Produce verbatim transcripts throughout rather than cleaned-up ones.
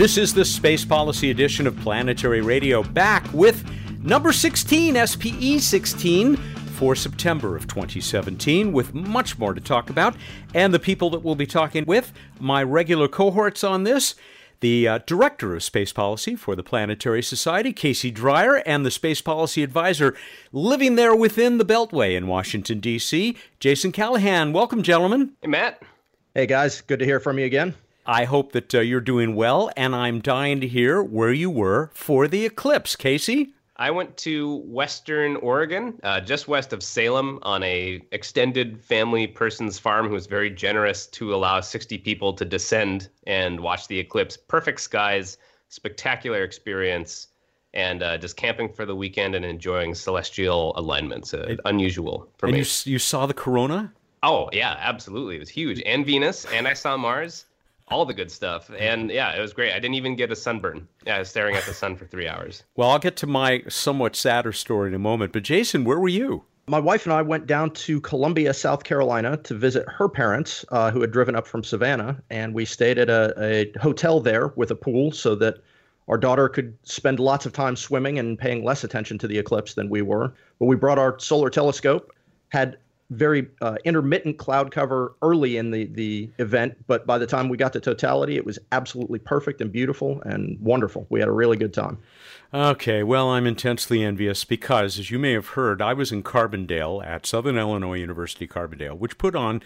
This is the Space Policy edition of Planetary Radio, back with number sixteen, S P E sixteen, for September of twenty seventeen, with much more to talk about, and the people that we'll be talking with, my regular cohorts on this, the uh, Director of Space Policy for the Planetary Society, Casey Dreyer, and the Space Policy Advisor living there within the Beltway in Washington, D C, Jason Callahan. Welcome, gentlemen. Hey, Matt. Hey, guys. Good to hear from you again. I hope that uh, you're doing well, and I'm dying to hear where you were for the eclipse. Casey? I went to Western Oregon, uh, just west of Salem, on a extended family person's farm who was very generous to allow sixty people to descend and watch the eclipse. Perfect skies, spectacular experience, and uh, just camping for the weekend and enjoying celestial alignments. Uh, it, unusual for and me. And you, you saw the corona? Oh, yeah, absolutely. It was huge. And Venus, and I saw Mars. All the good stuff. And yeah, it was great. I didn't even get a sunburn. Yeah, I was staring at the sun for three hours. Well, I'll get to my somewhat sadder story in a moment. But Jason, where were you? My wife and I went down to Columbia, South Carolina to visit her parents uh, who had driven up from Savannah. And we stayed at a, a hotel there with a pool so that our daughter could spend lots of time swimming and paying less attention to the eclipse than we were. But we brought our solar telescope, had very uh, intermittent cloud cover early in the, the event, but by the time we got to totality, it was absolutely perfect and beautiful and wonderful. We had a really good time. Okay, well, I'm intensely envious because, as you may have heard, I was in Carbondale at Southern Illinois University Carbondale, which put on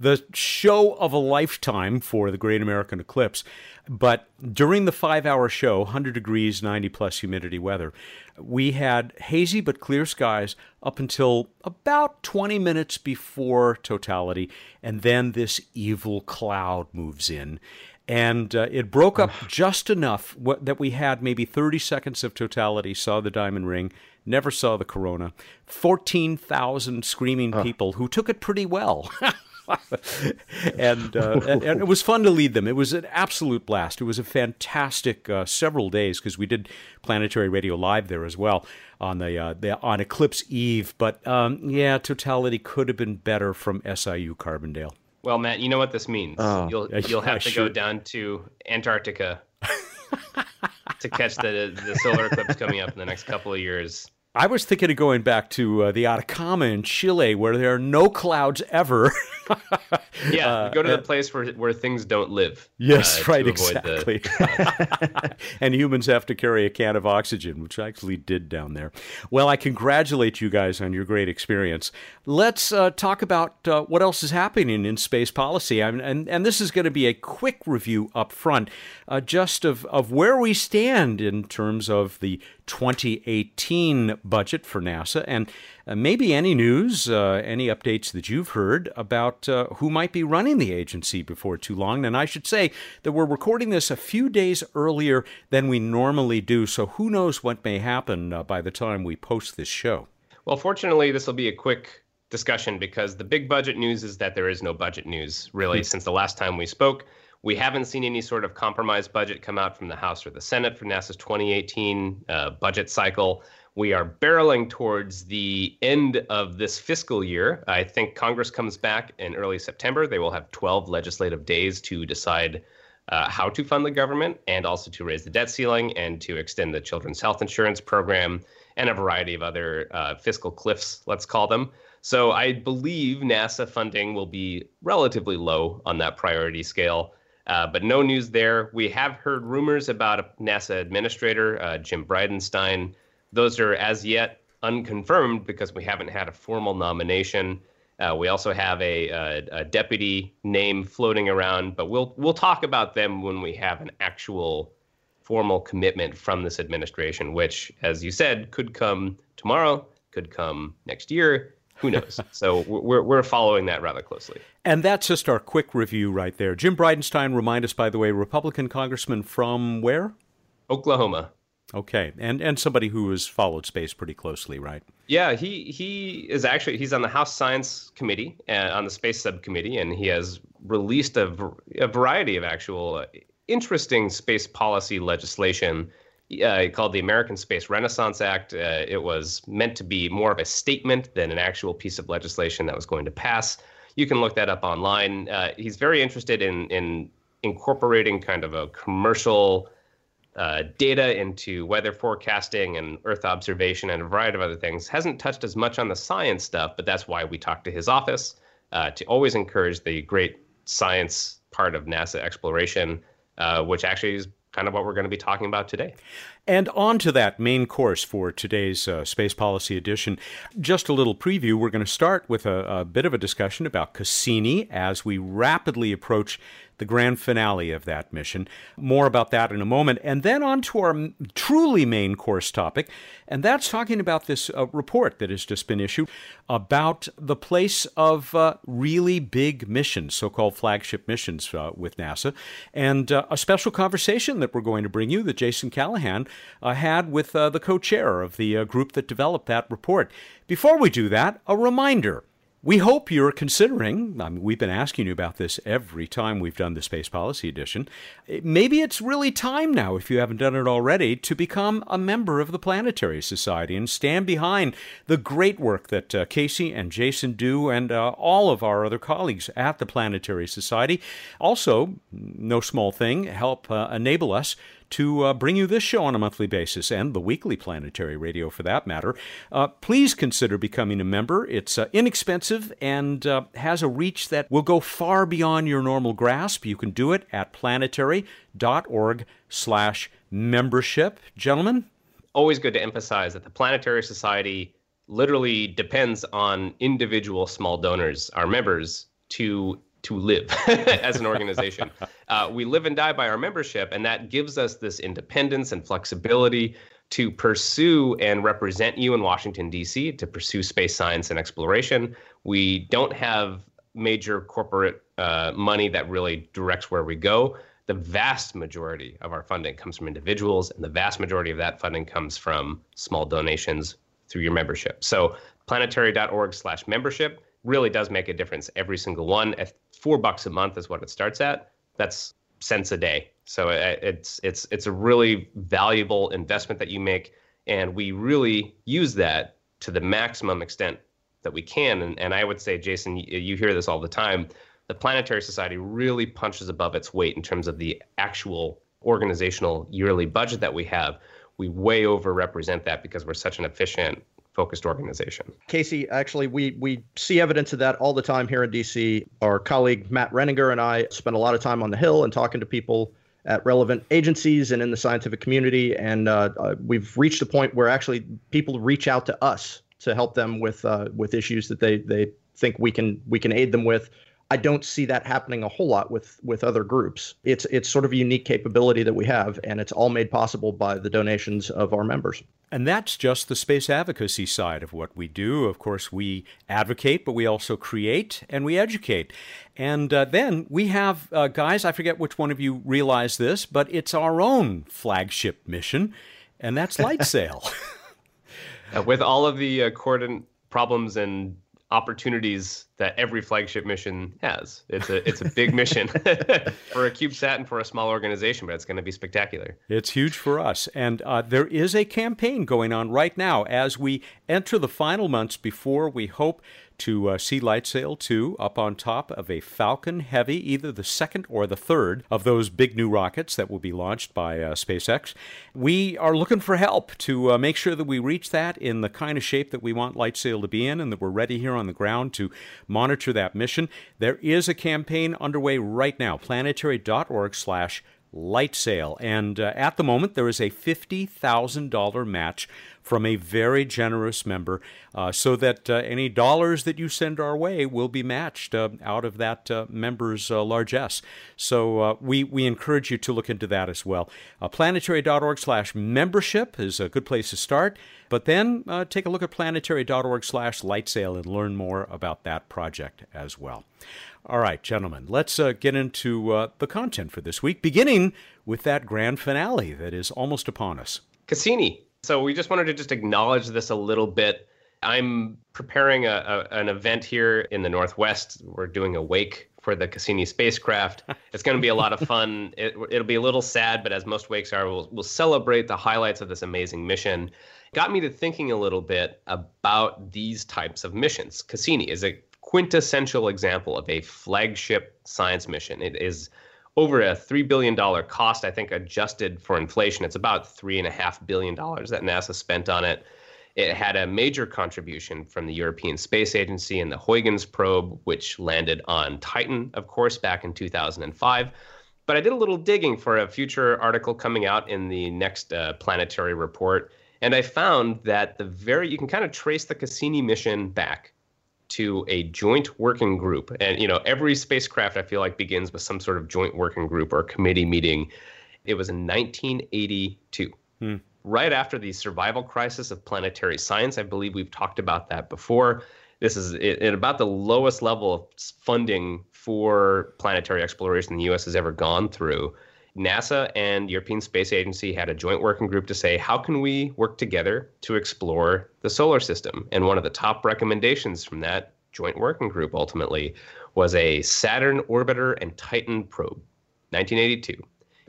the show of a lifetime for the Great American Eclipse. But during the five-hour show, one hundred degrees, ninety-plus humidity weather, we had hazy but clear skies up until about twenty minutes before totality, and then this evil cloud moves in. And uh, it broke up just enough what, that we had maybe thirty seconds of totality, saw the diamond ring, never saw the corona, fourteen thousand screaming uh. people who took it pretty well. and, uh, and, and it was fun to lead them. It was an absolute blast. It was a fantastic uh, several days because we did Planetary Radio Live there as well on the, uh, the on Eclipse Eve. But um, yeah, totality could have been better from S I U Carbondale. Well, Matt, you know what this means. Oh, you'll you'll have I to should. go down to Antarctica to catch the the solar eclipse coming up in the next couple of years. I was thinking of going back to uh, the Atacama in Chile, where there are no clouds ever. yeah, uh, go to the place where where things don't live. Yes, uh, right, exactly. The and humans have to carry a can of oxygen, which I actually did down there. Well, I congratulate you guys on your great experience. Let's uh, talk about uh, what else is happening in space policy. I mean, and, and this is going to be a quick review up front, uh, just of, of where we stand in terms of the twenty eighteen budget for NASA, and uh, maybe any news, uh, any updates that you've heard about uh, who might be running the agency before too long. And I should say that we're recording this a few days earlier than we normally do, so who knows what may happen uh, by the time we post this show. Well, fortunately, this will be a quick discussion because the big budget news is that there is no budget news, really, mm-hmm. since the last time we spoke. We haven't seen any sort of compromise budget come out from the House or the Senate for NASA's twenty eighteen uh, budget cycle. We are barreling towards the end of this fiscal year. I think Congress comes back in early September. They will have twelve legislative days to decide uh, how to fund the government and also to raise the debt ceiling and to extend the Children's Health Insurance Program and a variety of other uh, fiscal cliffs, let's call them. So I believe NASA funding will be relatively low on that priority scale. Uh, but no news there. We have heard rumors about a NASA administrator, uh, Jim Bridenstine. Those are as yet unconfirmed because we haven't had a formal nomination. Uh, we also have a, a, a deputy name floating around, but we'll we'll talk about them when we have an actual formal commitment from this administration, which, as you said, could come tomorrow, could come next year. Who knows? So we're we're following that rather closely. And that's just our quick review right there. Jim Bridenstine, remind us, by the way, Republican congressman from where? Oklahoma. Okay. And and somebody who has followed space pretty closely, right? Yeah, he he is actually, he's on the House Science Committee, uh, on the Space Subcommittee, and he has released a, a variety of actual uh, interesting space policy legislation Uh, called the American Space Renaissance Act. Uh, it was meant to be more of a statement than an actual piece of legislation that was going to pass. You can look that up online. Uh, he's very interested in in incorporating kind of a commercial uh, data into weather forecasting and Earth observation and a variety of other things. Hasn't touched as much on the science stuff, but that's why we talked to his office uh, to always encourage the great science part of NASA exploration, uh, which actually is kind of what we're going to be talking about today. And on to that main course for today's uh, Space Policy Edition. Just a little preview, we're going to start with a, a bit of a discussion about Cassini as we rapidly approach the grand finale of that mission. More about that in a moment. And then on to our truly main course topic, and that's talking about this uh, report that has just been issued about the place of uh, really big missions, so-called flagship missions uh, with NASA, and uh, a special conversation that we're going to bring you that Jason Callahan uh, had with uh, the co-chair of the uh, group that developed that report. Before we do that, a reminder. We hope you're considering, I mean, we've been asking you about this every time we've done the Space Policy Edition, maybe it's really time now, if you haven't done it already, to become a member of the Planetary Society and stand behind the great work that uh, Casey and Jason do and uh, all of our other colleagues at the Planetary Society. Also, no small thing, help uh, enable us to uh, bring you this show on a monthly basis, and the weekly Planetary Radio for that matter. Uh, please consider becoming a member. It's uh, inexpensive and uh, has a reach that will go far beyond your normal grasp. You can do it at planetary.org slash membership. Gentlemen? Always good to emphasize that the Planetary Society literally depends on individual small donors, our members, to to live as an organization. Uh, we live and die by our membership, and that gives us this independence and flexibility to pursue and represent you in Washington, D C, to pursue space science and exploration. We don't have major corporate uh, money that really directs where we go. The vast majority of our funding comes from individuals, and the vast majority of that funding comes from small donations through your membership. So planetary.org slash membership really does make a difference, every single one. At four bucks a month is what it starts at. That's cents a day. So it's it's it's a really valuable investment that you make, and we really use that to the maximum extent that we can. And, and I would say, Jason, you hear this all the time, the Planetary Society really punches above its weight in terms of the actual organizational yearly budget that we have. We way overrepresent that because we're such an efficient, focused organization. Casey, actually, we we see evidence of that all the time here in D C. Our colleague Matt Renninger and I spend a lot of time on the Hill and talking to people at relevant agencies and in the scientific community. And uh, uh, we've reached a point where actually people reach out to us to help them with uh, with issues that they they think we can we can aid them with. I don't see that happening a whole lot with with other groups. It's it's sort of a unique capability that we have, and it's all made possible by the donations of our members. And that's just the space advocacy side of what we do. Of course, we advocate, but we also create and we educate. And uh, then we have, uh, guys, I forget which one of you realized this, but it's our own flagship mission, and that's LightSail. uh, with all of the uh, coordinate problems and opportunities that every flagship mission has. It's a it's a big mission for a CubeSat and for a small organization, but it's going to be spectacular. It's huge for us. And uh, there is a campaign going on right now as we enter the final months before we hope to uh, see LightSail two up on top of a Falcon Heavy, either the second or the third of those big new rockets that will be launched by uh, SpaceX. We are looking for help to uh, make sure that we reach that in the kind of shape that we want LightSail to be in and that we're ready here on the ground to monitor that mission. There is a campaign underway right now, planetary.org slash LightSail. And uh, at the moment, there is a fifty thousand dollars match from a very generous member, uh, so that uh, any dollars that you send our way will be matched uh, out of that uh, member's uh, largesse. So uh, we, we encourage you to look into that as well. Uh, planetary.org slash membership is a good place to start, but then uh, take a look at planetary.org slash LightSail and learn more about that project as well. All right, gentlemen, let's uh, get into uh, the content for this week, beginning with that grand finale that is almost upon us. Cassini. So we just wanted to just acknowledge this a little bit. I'm preparing a, a, an event here in the Northwest. We're doing a wake for the Cassini spacecraft. It's going to be a lot of fun. It, it'll be a little sad, but as most wakes are, we'll, we'll celebrate the highlights of this amazing mission. Got me to thinking a little bit about these types of missions. Cassini is a quintessential example of a flagship science mission. It is over a three billion dollars cost, I think, adjusted for inflation. It's about three point five billion dollars that NASA spent on it. It had a major contribution from the European Space Agency and the Huygens probe, which landed on Titan, of course, back in two thousand five. But I did a little digging for a future article coming out in the next uh, planetary report, and I found that the very, you can kind of trace the Cassini mission back to a joint working group. And, you know, every spacecraft, I feel like, begins with some sort of joint working group or committee meeting. It was in nineteen eighty-two, hmm. right after the survival crisis of planetary science. I believe we've talked about that before. This is at about the lowest level of funding for planetary exploration the U S has ever gone through. NASA and European Space Agency had a joint working group to say, how can we work together to explore the solar system? And one of the top recommendations from that joint working group ultimately was a Saturn orbiter and Titan probe, nineteen eighty-two.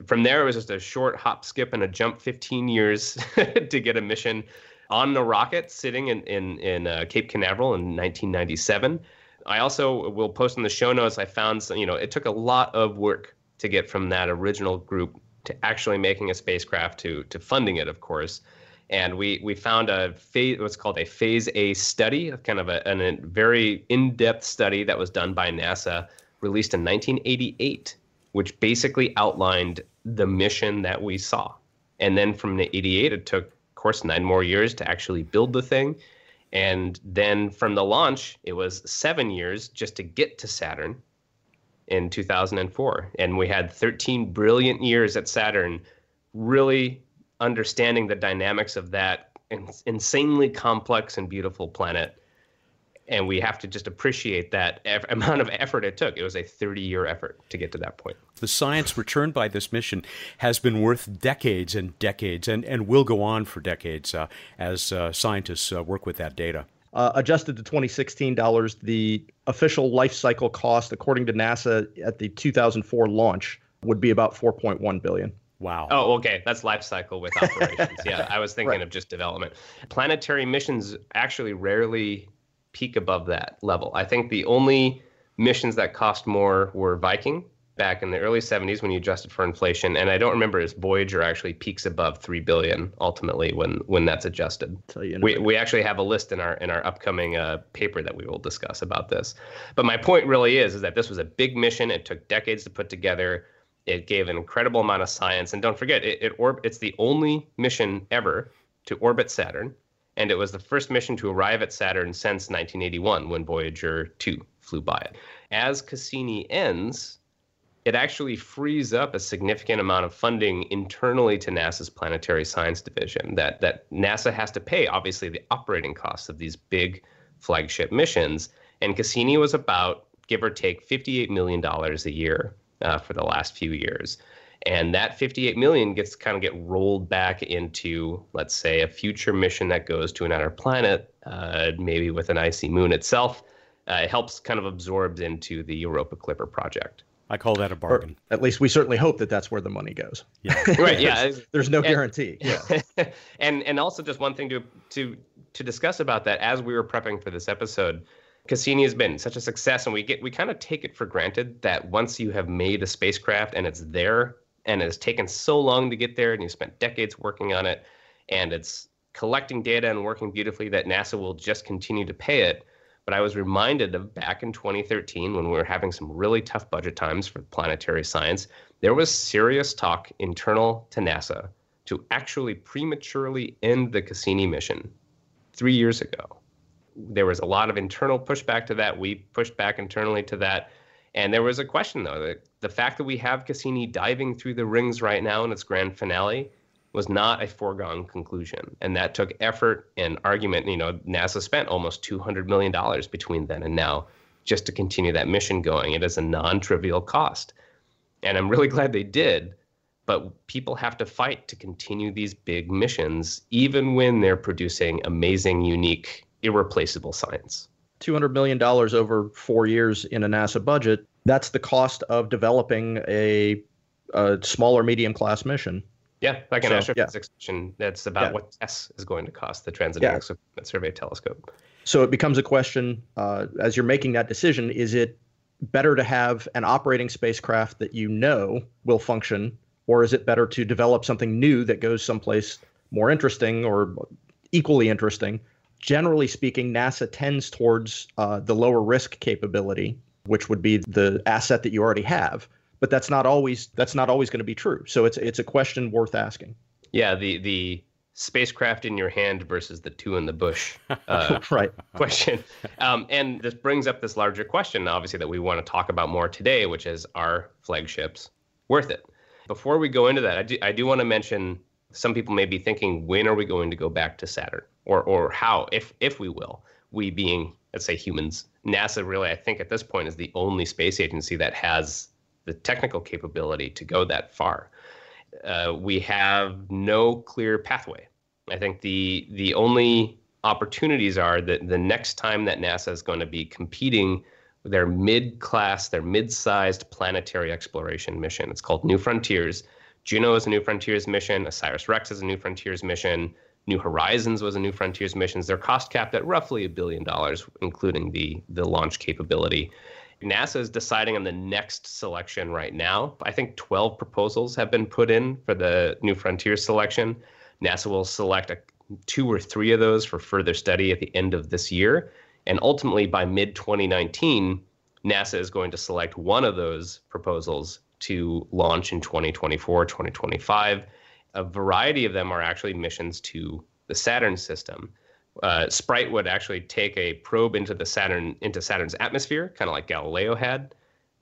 From there, it was just a short hop, skip, and a jump fifteen years to get a mission on the rocket sitting in, in, in uh, Cape Canaveral in nineteen ninety-seven. I also will post in the show notes, I found, some, you know, it took a lot of work to get from that original group to actually making a spacecraft to to funding it, of course. And we we found a phase, what's called a phase A study, kind of a, an, a very in-depth study that was done by NASA, released in nineteen eighty-eight, which basically outlined the mission that we saw. And then from the eighty-eight, it took, of course, nine more years to actually build the thing. And then from the launch, it was seven years just to get to Saturn in two thousand four. And we had thirteen brilliant years at Saturn, really understanding the dynamics of that insanely complex and beautiful planet. And we have to just appreciate that eff- amount of effort it took. It was a thirty-year effort to get to that point. The science returned by this mission has been worth decades and decades and, and will go on for decades uh, as uh, scientists uh, work with that data. Uh, adjusted to twenty sixteen dollars, the official life cycle cost, according to NASA, at the two thousand four launch would be about four point one billion dollars. Wow. Oh, okay. That's life cycle with operations. Yeah, I was thinking right. of just development. Planetary missions actually rarely peak above that level. I think the only missions that cost more were Viking back in the early seventies when you adjusted for inflation. And I don't remember if Voyager actually peaks above three billion dollars ultimately when when that's adjusted. We we actually have a list in our in our upcoming uh, paper that we will discuss about this. But my point really is, is that this was a big mission. It took decades to put together. It gave an incredible amount of science. And don't forget, it, it orb, it's the only mission ever to orbit Saturn. And it was the first mission to arrive at Saturn since nineteen eighty-one when Voyager two flew by it. As Cassini ends, it actually frees up a significant amount of funding internally to NASA's Planetary Science Division that, that NASA has to pay, obviously, the operating costs of these big flagship missions. And Cassini was about, give or take, fifty-eight million dollars a year uh, for the last few years. And that fifty-eight million dollars gets kind of get rolled back into, let's say, a future mission that goes to another planet, uh, maybe with an icy moon itself. Uh, it helps kind of absorbed into the Europa Clipper project. I call that a bargain. Or at least we certainly hope that that's where the money goes. Yeah. Right. Yeah. there's, there's no and, guarantee. Yeah. and and also just one thing to to to discuss about that as we were prepping for this episode, Cassini has been such a success, and we get we kind of take it for granted that once you have made a spacecraft and it's there and it's taken so long to get there and you spent decades working on it and it's collecting data and working beautifully that NASA will just continue to pay it. But I was reminded of back in twenty thirteen when we were having some really tough budget times for planetary science, there was serious talk internal to NASA to actually prematurely end the Cassini mission three years ago. There was a lot of internal pushback to that. We pushed back internally to that. And there was a question, though. That the fact that we have Cassini diving through the rings right now in its grand finale was not a foregone conclusion. And that took effort and argument. You know, NASA spent almost two hundred million dollars between then and now just to continue that mission going. It is a non-trivial cost. And I'm really glad they did. But people have to fight to continue these big missions, even when they're producing amazing, unique, irreplaceable science. two hundred million dollars over four years in a NASA budget, that's the cost of developing a, a smaller medium-class mission. Yeah, like an so, astrophysics yeah. mission, that's about yeah. what TESS is going to cost, the Transatlantic yeah. Survey Telescope. So it becomes a question, uh, as you're making that decision, is it better to have an operating spacecraft that you know will function, or is it better to develop something new that goes someplace more interesting or equally interesting? Generally speaking, NASA tends towards uh, the lower risk capability, which would be the asset that you already have. But that's not always that's not always going to be true. So it's it's a question worth asking. Yeah, the the spacecraft in your hand versus the two in the bush uh, right. question. Um, and this brings up this larger question, obviously, that we want to talk about more today, which is, are flagships worth it? Before we go into that, I do, I do want to mention, some people may be thinking, when are we going to go back to Saturn? Or or how, if if we will, we being, let's say, humans. NASA really, I think at this point, is the only space agency that has the technical capability to go that far. Uh, we have no clear pathway. I think the the only opportunities are that the next time that NASA is going to be competing with their mid-class, their mid-sized planetary exploration mission. It's called New Frontiers. Juno is a New Frontiers mission. OSIRIS-REx is a New Frontiers mission. New Horizons was a New Frontiers mission. They're cost capped at roughly a billion dollars, including the the launch capability. NASA is deciding on the next selection right now. I think twelve proposals have been put in for the New Frontiers selection. NASA will select a, two or three of those for further study at the end of this year. And ultimately, by mid twenty nineteen, NASA is going to select one of those proposals to launch in twenty twenty-four, twenty twenty-five. A variety of them are actually missions to the Saturn system. Uh, Sprite would actually take a probe into the Saturn into Saturn's atmosphere, kind of like Galileo had.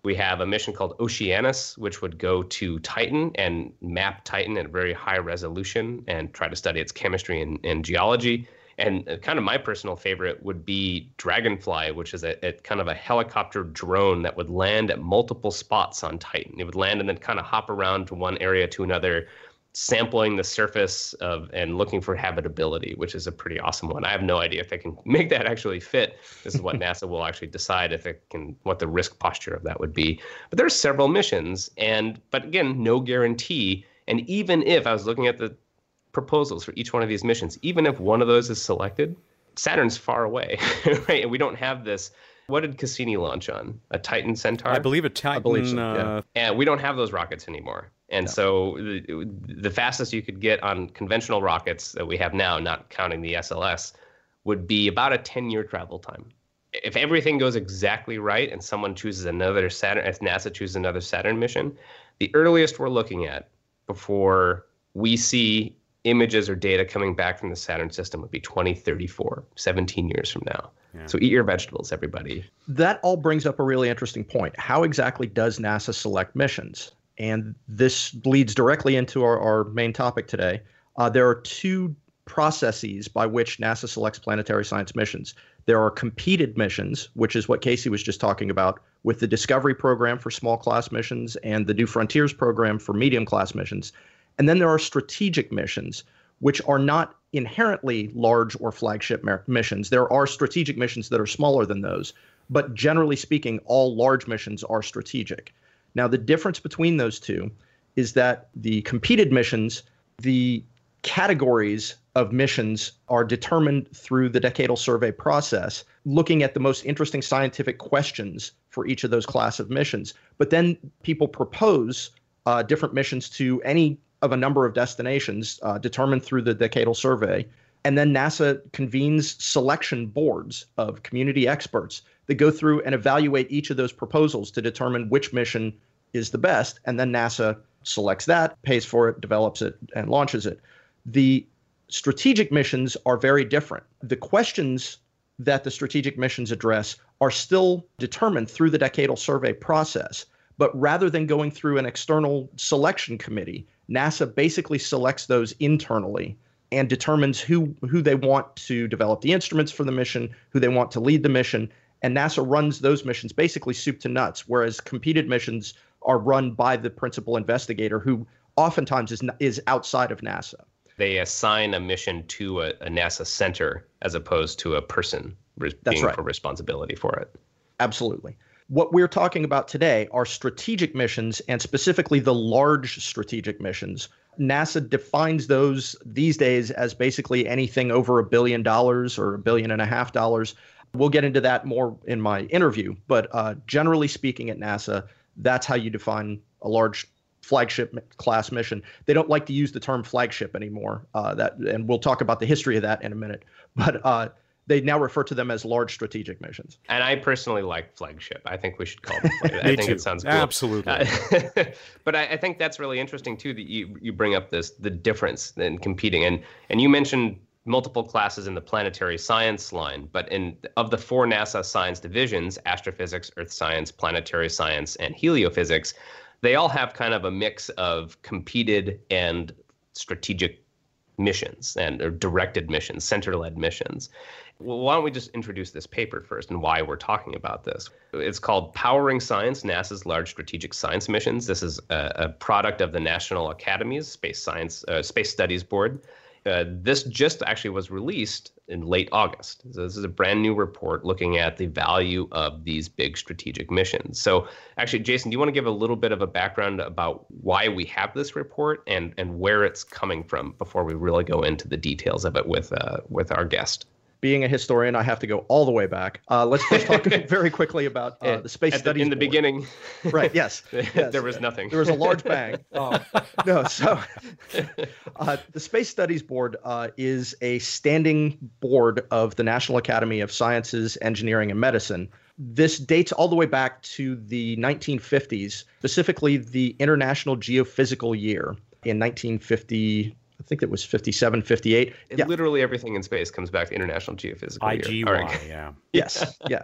We have a mission called Oceanus, which would go to Titan and map Titan at very high resolution and try to study its chemistry and, and geology. And kind of my personal favorite would be Dragonfly, which is a, a kind of a helicopter drone that would land at multiple spots on Titan. It would land and then kind of hop around to one area to another, sampling the surface of and looking for habitability, which is a pretty awesome one. I have no idea if they can make that actually fit. This is what NASA will actually decide if it can, what the risk posture of that would be. But there's several missions, and but again, no guarantee. And even if I was looking at the proposals for each one of these missions, even if one of those is selected, Saturn's far away, right? And we don't have this. What did Cassini launch on? A Titan Centaur? I believe a Titan. I believe so, uh... yeah. And we don't have those rockets anymore. And no. so the, the fastest you could get on conventional rockets that we have now, not counting the S L S, would be about a ten-year travel time. If everything goes exactly right and someone chooses another Saturn, if NASA chooses another Saturn mission, the earliest we're looking at before we see images or data coming back from the Saturn system would be twenty thirty-four, seventeen years from now. Yeah. So eat your vegetables, everybody. That all brings up a really interesting point. How exactly does NASA select missions? And this leads directly into our, our main topic today. Uh, there are two processes by which NASA selects planetary science missions. There are competed missions, which is what Casey was just talking about, with the Discovery Program for small class missions and the New Frontiers Program for medium class missions. And then there are strategic missions, which are not inherently large or flagship missions. There are strategic missions that are smaller than those, but generally speaking, all large missions are strategic. Now, the difference between those two is that the competed missions, the categories of missions are determined through the decadal survey process, looking at the most interesting scientific questions for each of those class of missions. But then people propose uh, different missions to any of a number of destinations uh, determined through the decadal survey. And then NASA convenes selection boards of community experts that go through and evaluate each of those proposals to determine which mission is the best. And then NASA selects that, pays for it, develops it, and launches it. The strategic missions are very different. The questions that the strategic missions address are still determined through the decadal survey process. But rather than going through an external selection committee, NASA basically selects those internally and determines who, who they want to develop the instruments for the mission, who they want to lead the mission. And NASA runs those missions basically soup to nuts, whereas competed missions are run by the principal investigator, who oftentimes is, is outside of NASA. They assign a mission to a, a NASA center as opposed to a person re- being right. for responsibility for it. Absolutely. What we're talking about today are strategic missions, and specifically the large strategic missions. NASA defines those these days as basically anything over a billion dollars or a billion and a half dollars. We'll get into that more in my interview, but uh, generally speaking at NASA, that's how you define a large flagship class mission. They don't like to use the term flagship anymore, uh, that, and we'll talk about the history of that in a minute, but uh, they now refer to them as large strategic missions. And I personally like flagship. I think we should call them flagship. I think too. It sounds cool. Absolutely. Uh, but I, I think that's really interesting, too, that you, you bring up this, the difference in competing. And, and you mentioned multiple classes in the planetary science line, but in of the four NASA science divisions, astrophysics, earth science, planetary science, and heliophysics, they all have kind of a mix of competed and strategic missions and or directed missions, center-led missions. Well, why don't we just introduce this paper first and why we're talking about this. It's called Powering Science, NASA's Large Strategic Science Missions. This is a, a product of the National Academies, Space Science, uh, Space Studies Board. Uh, this just actually was released in late August. So this is a brand new report looking at the value of these big strategic missions. So actually, Jason, do you want to give a little bit of a background about why we have this report and, and where it's coming from before we really go into the details of it with, uh, with our guest? Being a historian, I have to go all the way back. Uh, let's just talk very quickly about uh, the Space At Studies the, in the Board. Beginning. Right, yes. yes. There was nothing. There was a large bang. Um, no, so uh, the Space Studies Board uh, is a standing board of the National Academy of Sciences, Engineering, and Medicine. This dates all the way back to the nineteen fifties, specifically the International Geophysical Year in nineteen fifty. I think it was fifty-seven, fifty-eight. Yeah. Literally everything in space comes back to International Geophysical I G Y, Year. I G Y, yeah. Yes, yeah.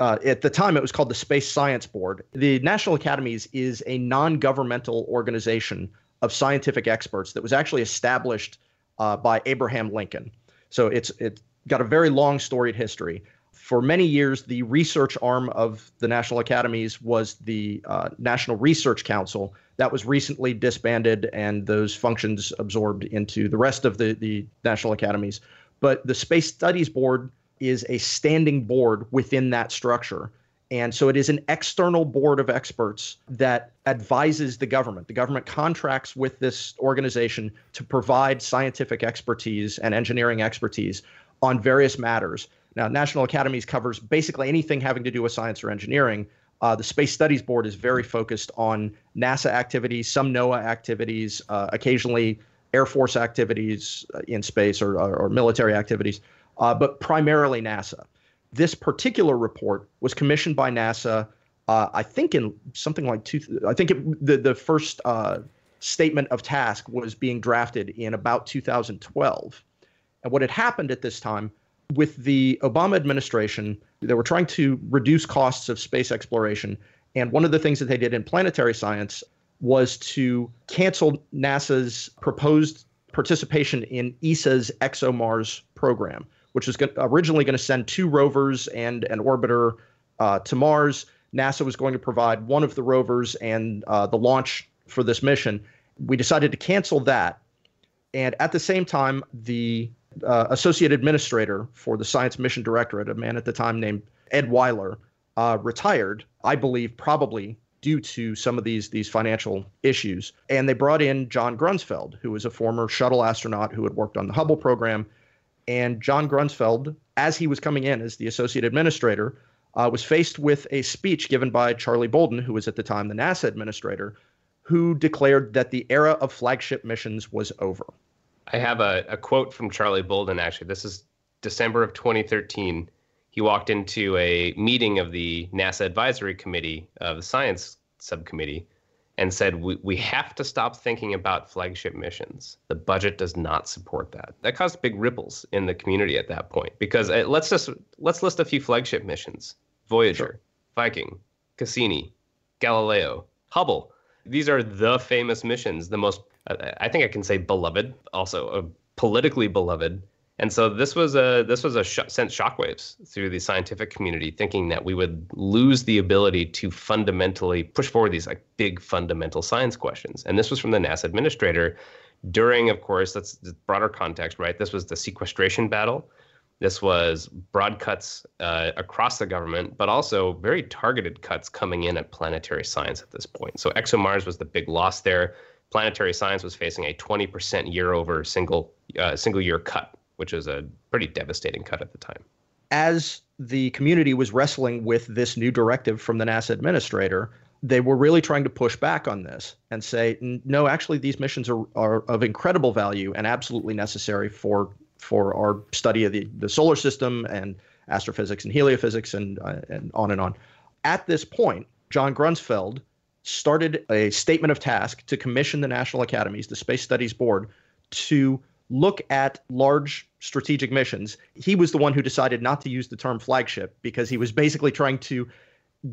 Uh, at the time, it was called the Space Science Board. The National Academies is a non-governmental organization of scientific experts that was actually established uh, by Abraham Lincoln. So it's it's got a very long storied history. For many years, the research arm of the National Academies was the uh, National Research Council. That was recently disbanded and those functions absorbed into the rest of the, the National Academies. But the Space Studies Board is a standing board within that structure. And so it is an external board of experts that advises the government. The government contracts with this organization to provide scientific expertise and engineering expertise on various matters. Now, National Academies covers basically anything having to do with science or engineering. Uh, the Space Studies Board is very focused on NASA activities, some NOAA activities, uh, occasionally Air Force activities in space or, or, or military activities, uh, but primarily NASA. This particular report was commissioned by NASA, uh, I think in something like two, I think it, the, the first uh, statement of task was being drafted in about two thousand twelve. And what had happened at this time with the Obama administration, they were trying to reduce costs of space exploration. And one of the things that they did in planetary science was to cancel NASA's proposed participation in E S A's ExoMars program, which was originally going to send two rovers and an orbiter uh, to Mars. NASA was going to provide one of the rovers and uh, the launch for this mission. We decided to cancel that. And at the same time, the Uh, associate administrator for the Science Mission Directorate, a man at the time named Ed Weiler, uh, retired, I believe probably due to some of these, these financial issues. And they brought in John Grunsfeld, who was a former shuttle astronaut who had worked on the Hubble program. And John Grunsfeld, as he was coming in as the associate administrator, uh, was faced with a speech given by Charlie Bolden, who was at the time the NASA administrator, who declared that the era of flagship missions was over. I have a, a quote from Charlie Bolden, actually. This is December of twenty thirteen. He walked into a meeting of the NASA Advisory Committee of the Science Subcommittee and said, we, we have to stop thinking about flagship missions. The budget does not support that. That caused big ripples in the community at that point, because uh, let's just let's list a few flagship missions. Voyager, sure. Viking, Cassini, Galileo, Hubble. These are the famous missions, the most, I think I can say beloved, also uh, politically beloved. And so this was a this was a sh- sent shockwaves through the scientific community, thinking that we would lose the ability to fundamentally push forward these like big fundamental science questions. And this was from the NASA administrator during, of course, that's the broader context, right? This was the sequestration battle. This was broad cuts uh, across the government, but also very targeted cuts coming in at planetary science at this point. So ExoMars was the big loss there. Planetary science was facing a twenty percent year over single uh, single year cut, which is a pretty devastating cut at the time. As the community was wrestling with this new directive from the NASA administrator, they were really trying to push back on this and say, no, actually, these missions are, are of incredible value and absolutely necessary for for our study of the, the solar system and astrophysics and heliophysics and, uh, and on and on. At this point, John Grunsfeld started a statement of task to commission the National Academies, the Space Studies Board, to look at large strategic missions. He was the one who decided not to use the term flagship because he was basically trying to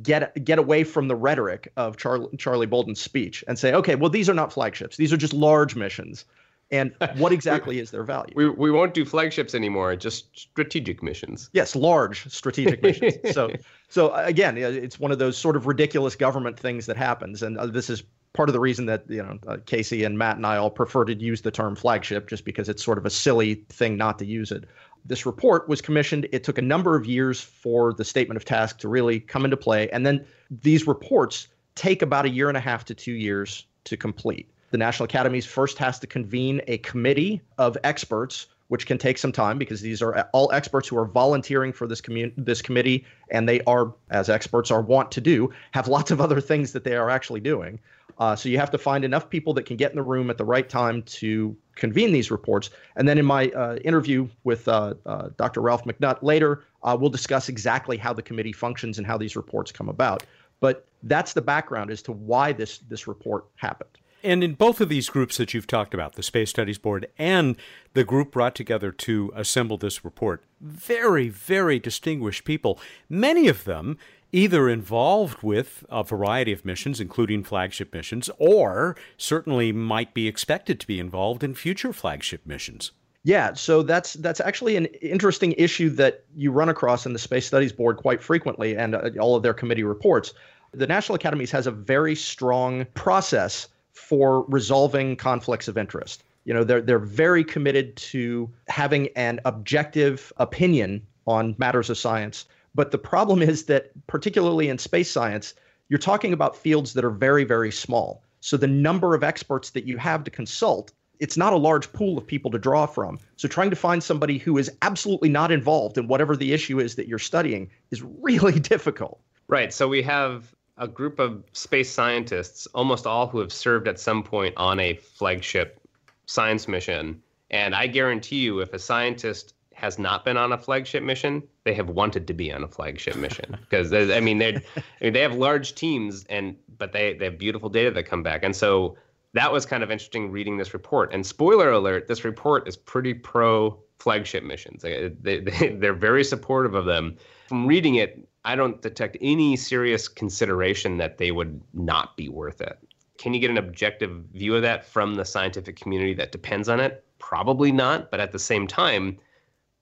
get get away from the rhetoric of Charlie, Charlie Bolden's speech and say, okay, well, these are not flagships. These are just large missions. And what exactly we, is their value? We, we won't do flagships anymore, just strategic missions. Yes, large strategic missions. So, so again, it's one of those sort of ridiculous government things that happens. And this is part of the reason that, you know, uh, Casey and Matt and I all prefer to use the term flagship, just because it's sort of a silly thing not to use it. This report was commissioned. It took a number of years for the statement of task to really come into play. And then these reports take about a year and a half to two years to complete. The National Academies first has to convene a committee of experts, which can take some time because these are all experts who are volunteering for this commun- this committee, and they are, as experts are wont to do, have lots of other things that they are actually doing. Uh, so you have to find enough people that can get in the room at the right time to convene these reports. And then in my uh, interview with uh, uh, Doctor Ralph McNutt later, uh, we'll discuss exactly how the committee functions and how these reports come about. But that's the background as to why this this report happened. And in both of these groups that you've talked about, the Space Studies Board and the group brought together to assemble this report, very, very distinguished people, many of them either involved with a variety of missions, including flagship missions, or certainly might be expected to be involved in future flagship missions. Yeah, so that's that's actually an interesting issue that you run across in the Space Studies Board quite frequently and uh, all of their committee reports. The National Academies has a very strong process for resolving conflicts of interest. You know, they're they're very committed to having an objective opinion on matters of science. But the problem is that, particularly in space science, you're talking about fields that are very, very small. So the number of experts that you have to consult, it's not a large pool of people to draw from. So trying to find somebody who is absolutely not involved in whatever the issue is that you're studying is really difficult. Right. So we have a group of space scientists, almost all who have served at some point on a flagship science mission. And I guarantee you, if a scientist has not been on a flagship mission, they have wanted to be on a flagship mission. Because, I mean, they I mean, they have large teams, and but they, they have beautiful data that come back. And so that was kind of interesting reading this report. And spoiler alert, this report is pretty pro-flagship missions. They, they, they, they're very supportive of them. From reading it, I don't detect any serious consideration that they would not be worth it. Can you get an objective view of that from the scientific community that depends on it? Probably not. But at the same time,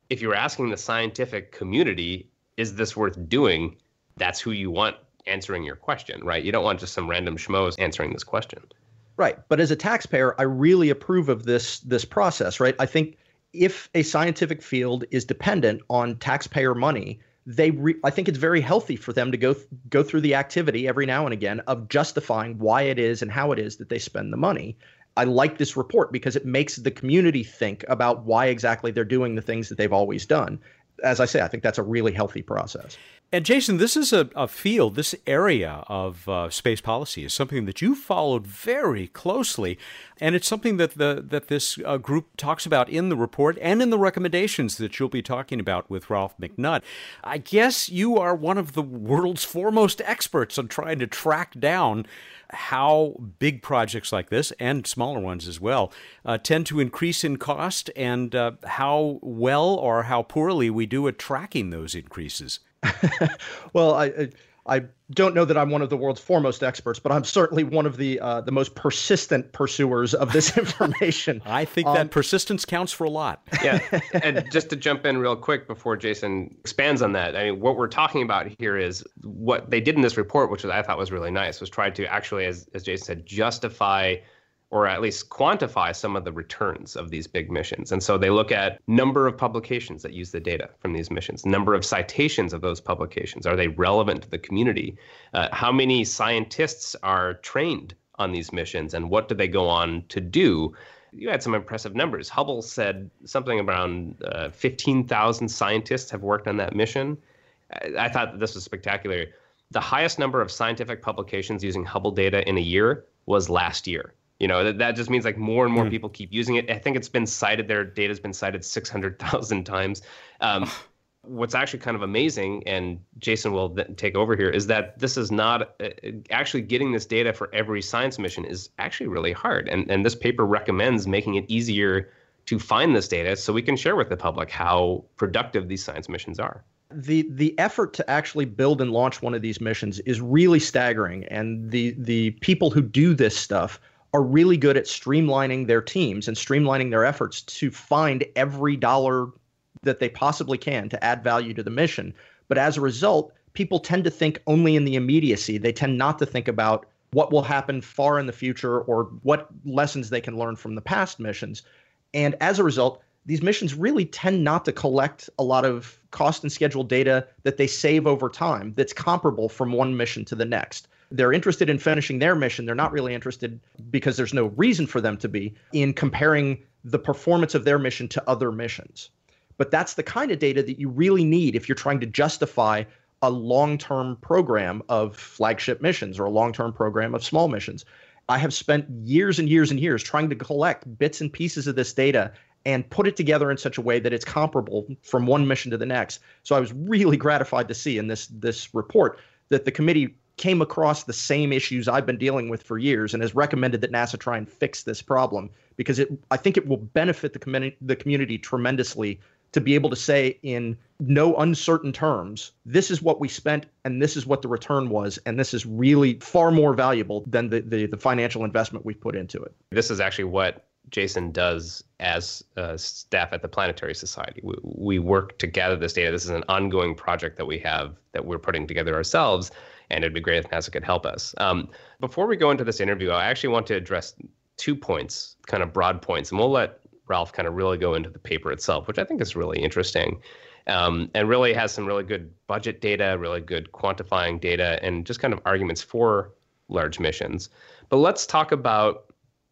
if you're asking the scientific community, is this worth doing? That's who you want answering your question, right? You don't want just some random schmoes answering this question. Right. But as a taxpayer, I really approve of this, this process, right? I think if a scientific field is dependent on taxpayer money, They, re- I think it's very healthy for them to go th- go through the activity every now and again of justifying why it is and how it is that they spend the money. I like this report because it makes the community think about why exactly they're doing the things that they've always done. As I say, I think that's a really healthy process. And Jason, this is a, a field, this area of uh, space policy is something that you followed very closely, and it's something that the that this uh, group talks about in the report and in the recommendations that you'll be talking about with Ralph McNutt. I guess you are one of the world's foremost experts on trying to track down how big projects like this, and smaller ones as well, uh, tend to increase in cost, and uh, how well or how poorly we do at tracking those increases. Well, I I don't know that I'm one of the world's foremost experts, but I'm certainly one of the uh, the most persistent pursuers of this information. I think um, that persistence counts for a lot. Yeah, and just to jump in real quick before Jason expands on that, I mean, what we're talking about here is what they did in this report, which I thought was really nice, was tried to actually, as, as Jason said, justify or at least quantify some of the returns of these big missions. And so they look at number of publications that use the data from these missions, number of citations of those publications. Are they relevant to the community? Uh, how many scientists are trained on these missions, and what do they go on to do? You had some impressive numbers. Hubble said something around uh, fifteen thousand scientists have worked on that mission. I thought that this was spectacular. The highest number of scientific publications using Hubble data in a year was last year. You know, that, that just means like more and more mm. people keep using it. I think it's been cited, their data has been cited six hundred thousand times. Um, what's actually kind of amazing, and Jason will th- take over here, is that this is not, uh, actually getting this data for every science mission is actually really hard. And, and this paper recommends making it easier to find this data so we can share with the public how productive these science missions are. The the effort to actually build and launch one of these missions is really staggering. And the the people who do this stuff are really good at streamlining their teams and streamlining their efforts to find every dollar that they possibly can to add value to the mission. But as a result, people tend to think only in the immediacy. They tend not to think about what will happen far in the future or what lessons they can learn from the past missions. And as a result, these missions really tend not to collect a lot of cost and schedule data that they save over time that's comparable from one mission to the next. They're interested in finishing their mission. They're not really interested, because there's no reason for them to be, in comparing the performance of their mission to other missions. But that's the kind of data that you really need if you're trying to justify a long-term program of flagship missions or a long-term program of small missions. I have spent years and years and years trying to collect bits and pieces of this data and put it together in such a way that it's comparable from one mission to the next. So I was really gratified to see in this this report that the committee came across the same issues I've been dealing with for years and has recommended that NASA try and fix this problem, because it, I think it will benefit the community, the community tremendously to be able to say in no uncertain terms, this is what we spent and this is what the return was. And this is really far more valuable than the, the, the financial investment we've put into it. This is actually what Jason does as uh, staff at the Planetary Society. We, we work to gather this data. This is an ongoing project that we have that we're putting together ourselves. And it'd be great if NASA could help us. Um, before we go into this interview, I actually want to address two points, kind of broad points, and we'll let Ralph kind of really go into the paper itself, which I think is really interesting, um, and really has some really good budget data, really good quantifying data, and just kind of arguments for large missions. But let's talk about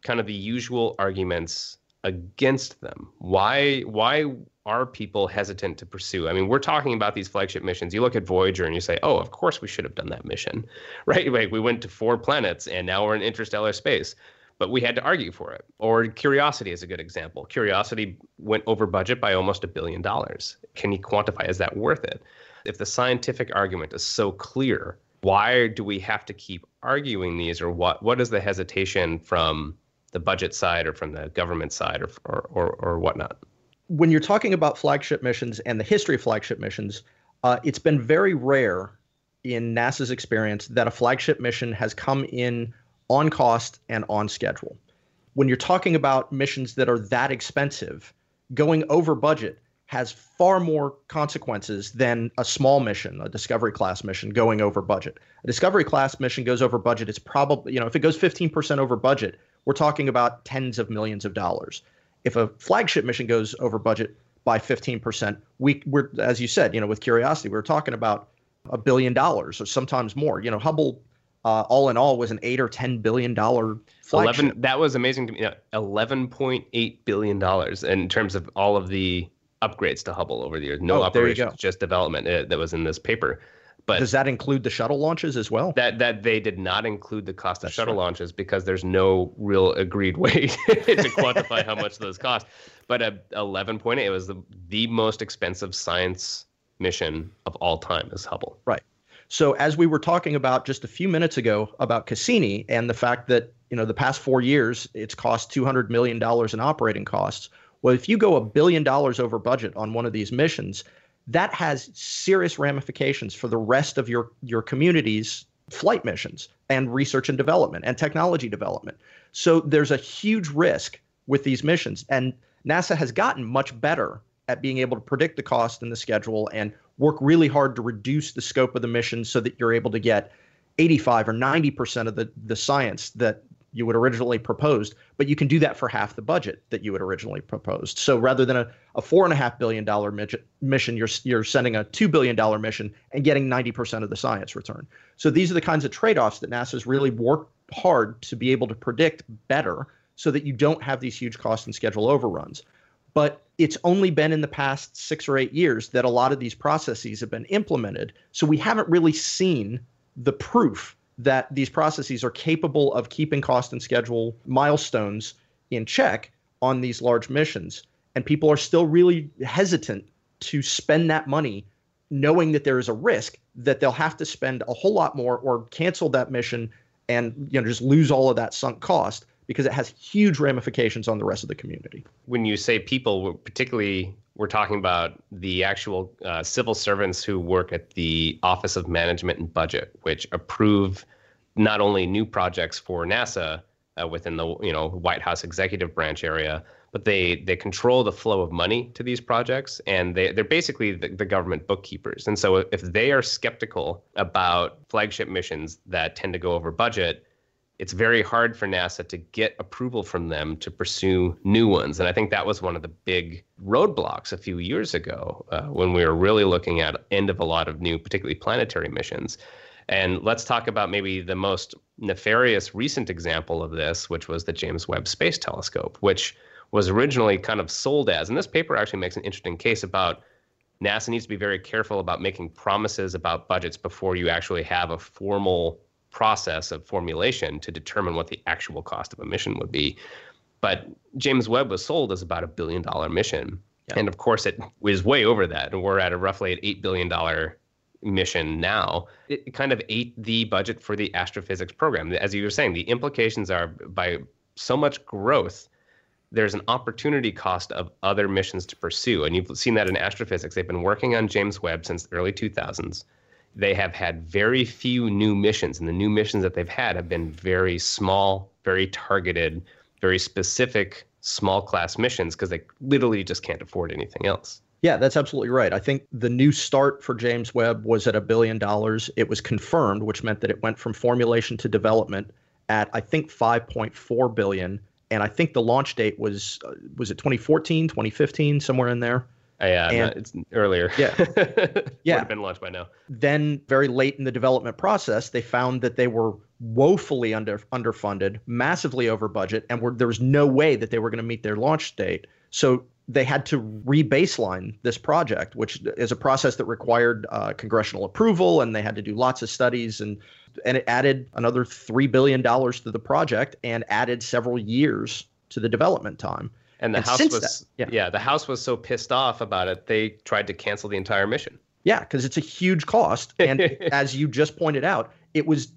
kind of the usual arguments against them. Why, why are people hesitant to pursue? I mean, we're talking about these flagship missions. You look at Voyager and you say, oh, of course we should have done that mission, right? Like, we went to four planets and now we're in interstellar space. But we had to argue for it. Or Curiosity is a good example. Curiosity went over budget by almost a billion dollars. Can you quantify? Is that worth it? If the scientific argument is so clear, why do we have to keep arguing these? Or what, what is the hesitation from the budget side or from the government side or, or, or, or whatnot? When you're talking about flagship missions and the history of flagship missions, uh, it's been very rare in NASA's experience that a flagship mission has come in on cost and on schedule. When you're talking about missions that are that expensive, going over budget has far more consequences than a small mission, a Discovery class mission going over budget. A Discovery class mission goes over budget, it's probably, you know, if it goes fifteen percent over budget, we're talking about tens of millions of dollars. If a flagship mission goes over budget by fifteen percent, we, we're, as you said, you know, with Curiosity, we were talking about a billion dollars or sometimes more. You know, Hubble, Uh, all in all, was an eight or ten billion dollar flagship. eleven, that was amazing to me. Eleven point eight billion dollars in terms of all of the upgrades to Hubble over the years. No oh, operations, just development. Uh, that was in this paper. But does that include the shuttle launches as well? That that they did not include the cost of That's shuttle true. launches, because there's no real agreed way to quantify how much those cost. But uh, eleven point eight. It was the the most expensive science mission of all time, is Hubble. Right. So as we were talking about just a few minutes ago about Cassini and the fact that, you know, the past four years, it's cost two hundred million dollars in operating costs. Well, if you go a billion dollars over budget on one of these missions, that has serious ramifications for the rest of your, your community's flight missions and research and development and technology development. So there's a huge risk with these missions. And NASA has gotten much better at being able to predict the cost and the schedule and work really hard to reduce the scope of the mission so that you're able to get eighty-five or ninety percent of the, the science that you would originally proposed, but you can do that for half the budget that you had originally proposed. So rather than a, a four and a half billion dollar mission, you're you're sending a two billion dollar mission and getting ninety percent of the science return. So these are the kinds of trade-offs that NASA's really worked hard to be able to predict better so that you don't have these huge cost and schedule overruns. but it's only been in the past six or eight years that a lot of these processes have been implemented. So we haven't really seen the proof that these processes are capable of keeping cost and schedule milestones in check on these large missions. And people are still really hesitant to spend that money, knowing that there is a risk that they'll have to spend a whole lot more or cancel that mission and, you know, just lose all of that sunk cost, because it has huge ramifications on the rest of the community. When you say people, we're particularly we're talking about the actual uh, civil servants who work at the Office of Management and Budget, which approve not only new projects for NASA uh, within the you know White House executive branch area, but they they control the flow of money to these projects, and they they're basically the, the government bookkeepers. And so if they are skeptical about flagship missions that tend to go over budget, it's very hard for NASA to get approval from them to pursue new ones. And I think that was one of the big roadblocks a few years ago uh, when we were really looking at end of a lot of new, particularly planetary missions. And let's talk about maybe the most nefarious recent example of this, which was the James Webb Space Telescope, which was originally kind of sold as, and this paper actually makes an interesting case about NASA needs to be very careful about making promises about budgets before you actually have a formal process of formulation to determine what the actual cost of a mission would be. But James Webb was sold as about a billion dollar mission. Yep. And of course it was way over that. And we're at a roughly an eight billion dollar mission now. It kind of ate the budget for the astrophysics program. As you were saying, the implications are by so much growth, there's an opportunity cost of other missions to pursue. And you've seen that in astrophysics. They've been working on James Webb since the early two thousands. They have had very few new missions, and the new missions that they've had have been very small, very targeted, very specific small class missions because they literally just can't afford anything else. Yeah, that's absolutely right. I think the new start for James Webb was at a billion dollars. It was confirmed, which meant that it went from formulation to development at, I think, five point four billion. And I think the launch date was, uh, was it twenty fourteen, twenty fifteen, somewhere in there? Yeah, and, not, it's earlier. Yeah, yeah. Would have been launched by now. Then, very late in the development process, they found that they were woefully under underfunded, massively over budget, and were, there was no way that they were going to meet their launch date. So they had to re-baseline this project, which is a process that required uh, congressional approval, and they had to do lots of studies, and and it added another three billion dollars to the project, and added several years to the development time. And the and House was that, yeah. yeah, the House was so pissed off about it, they tried to cancel the entire mission. Yeah, because it's a huge cost. And as you just pointed out, it was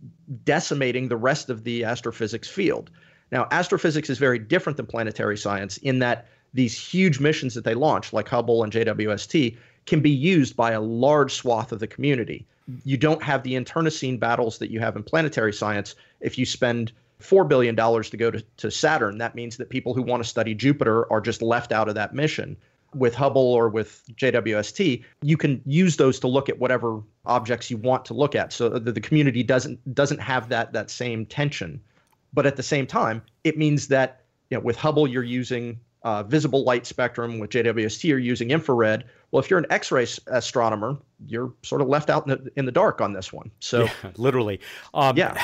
decimating the rest of the astrophysics field. Now, astrophysics is very different than planetary science in that these huge missions that they launch, like Hubble and J W S T, can be used by a large swath of the community. You don't have the internecine battles that you have in planetary science. If you spend four billion dollars to go to, to Saturn, that means that people who want to study Jupiter are just left out of that mission. With Hubble or with J W S T, you can use those to look at whatever objects you want to look at. So the, the community doesn't doesn't have that that same tension. But at the same time, it means that you know, with Hubble, you're using uh, visible light spectrum. With J W S T, you're using infrared. Well, if you're an X-ray astronomer, you're sort of left out in the, in the dark on this one. So yeah, literally, um, yeah,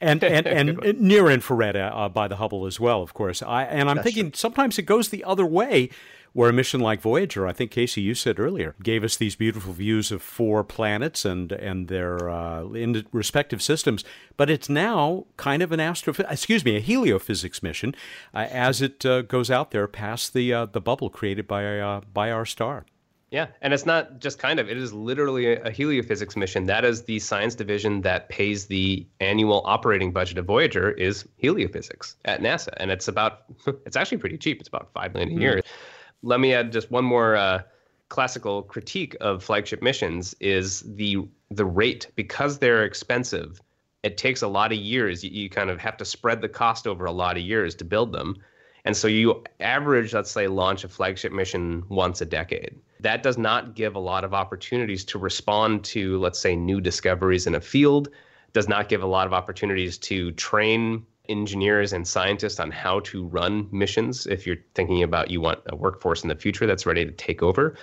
and and, and near infrared uh, by the Hubble as well, of course. I, and I'm That's thinking true. Sometimes it goes the other way, where a mission like Voyager, I think Casey, you said earlier, gave us these beautiful views of four planets and and their uh, in respective systems. But it's now kind of an astro, excuse me, a heliophysics mission uh, as it uh, goes out there past the uh, the bubble created by uh, by our star. Yeah. And it's not just kind of, it is literally a heliophysics mission. That is the science division that pays the annual operating budget of Voyager is heliophysics at NASA. And it's about, it's actually pretty cheap. It's about five million dollars a year. Mm-hmm. Let me add just one more uh, classical critique of flagship missions is the the rate. Because they're expensive, it takes a lot of years. You, you kind of have to spread the cost over a lot of years to build them. And so you average, let's say, launch a flagship mission once a decade. That does not give a lot of opportunities to respond to, let's say, new discoveries in a field. Does not give a lot of opportunities to train engineers and scientists on how to run missions. If you're thinking about you want a workforce in the future that's ready to take over.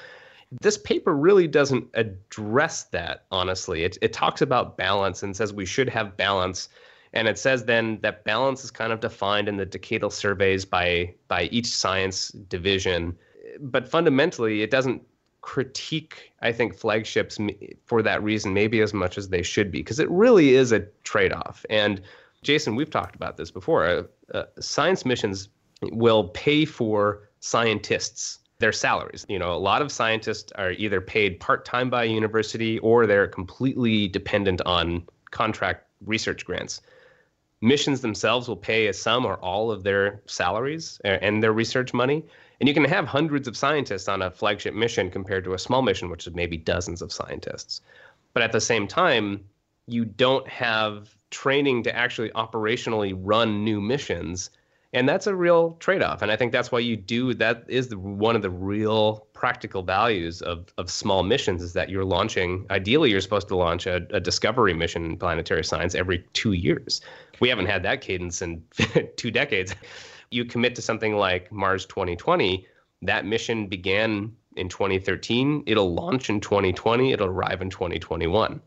This paper really doesn't address that, honestly. It, it talks about balance and says we should have balance And it says then that balance is kind of defined in the decadal surveys by by each science division. But fundamentally, it doesn't critique, I think, flagships for that reason maybe as much as they should be, because it really is a trade-off. And Jason, we've talked about this before. Uh, uh, science missions will pay for scientists, their salaries. You know, a lot of scientists are either paid part-time by a university or they're completely dependent on contract research grants. Missions themselves will pay a sum or all of their salaries and their research money. And you can have hundreds of scientists on a flagship mission compared to a small mission, which is maybe dozens of scientists. But at the same time, you don't have training to actually operationally run new missions. And that's a real trade-off. And I think that's why you do, that is the, one of the real practical values of, of small missions is that you're launching, ideally you're supposed to launch a, a discovery mission in planetary science every two years. We haven't had that cadence in two decades. You commit to something like Mars twenty twenty, that mission began in twenty thirteen, it'll launch in twenty twenty, it'll arrive in twenty twenty-one.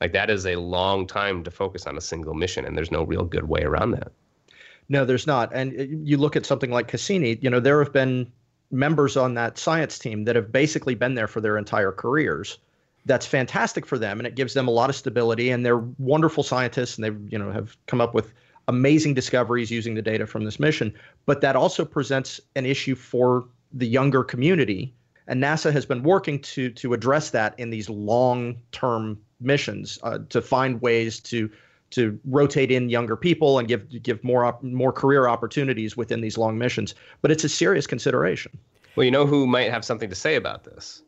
Like that is a long time to focus on a single mission, and there's no real good way around that. No, there's not. And you look at something like Cassini, you know, there have been members on that science team that have basically been there for their entire careers. That's fantastic for them. And it gives them a lot of stability, and they're wonderful scientists. And they've, you know, have come up with amazing discoveries using the data from this mission. But that also presents an issue for the younger community. And NASA has been working to to address that in these long term missions uh, to find ways to to rotate in younger people and give give more op more career opportunities within these long missions. But it's a serious consideration. Well, you know who might have something to say about this?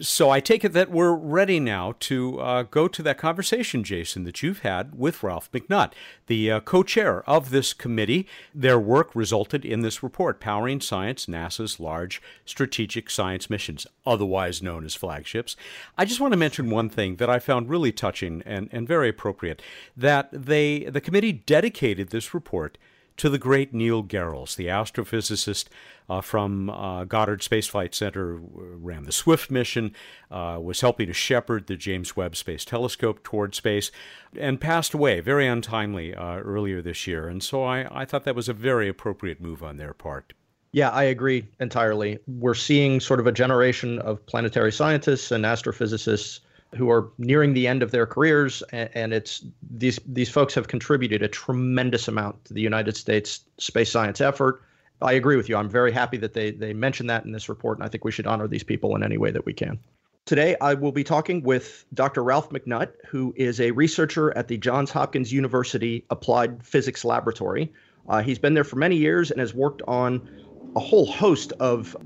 So I take it that we're ready now to uh, go to that conversation, Jason, that you've had with Ralph McNutt, the uh, co-chair of this committee. Their work resulted in this report, Powering Science, NASA's Large Strategic Science Missions, otherwise known as flagships. I just want to mention one thing that I found really touching and, and very appropriate, that they, the committee dedicated this report to the great Neil Garrels, the astrophysicist uh, from uh, Goddard Space Flight Center, ran the Swift mission, uh, was helping to shepherd the James Webb Space Telescope toward space, and passed away very untimely uh, earlier this year. And so I, I thought that was a very appropriate move on their part. Yeah, I agree entirely. We're seeing sort of a generation of planetary scientists and astrophysicists who are nearing the end of their careers, and, and it's these these folks have contributed a tremendous amount to the United States space science effort. I agree with you. I'm very happy that they they mentioned that in this report, and I think we should honor these people in any way that we can. Today, I will be talking with Doctor Ralph McNutt, who is a researcher at the Johns Hopkins University Applied Physics Laboratory. Uh, he's been there for many years and has worked on a whole host of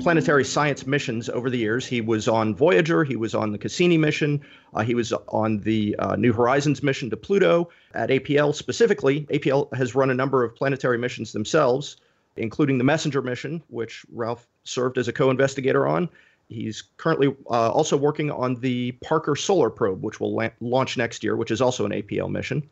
planetary science missions over the years. He was on Voyager, he was on the Cassini mission, uh, he was on the uh, New Horizons mission to Pluto. At A P L specifically, A P L has run a number of planetary missions themselves, including the Messenger mission, which Ralph served as a co-investigator on. He's currently uh, also working on the Parker Solar Probe, which will la launch next year, which is also an A P L mission.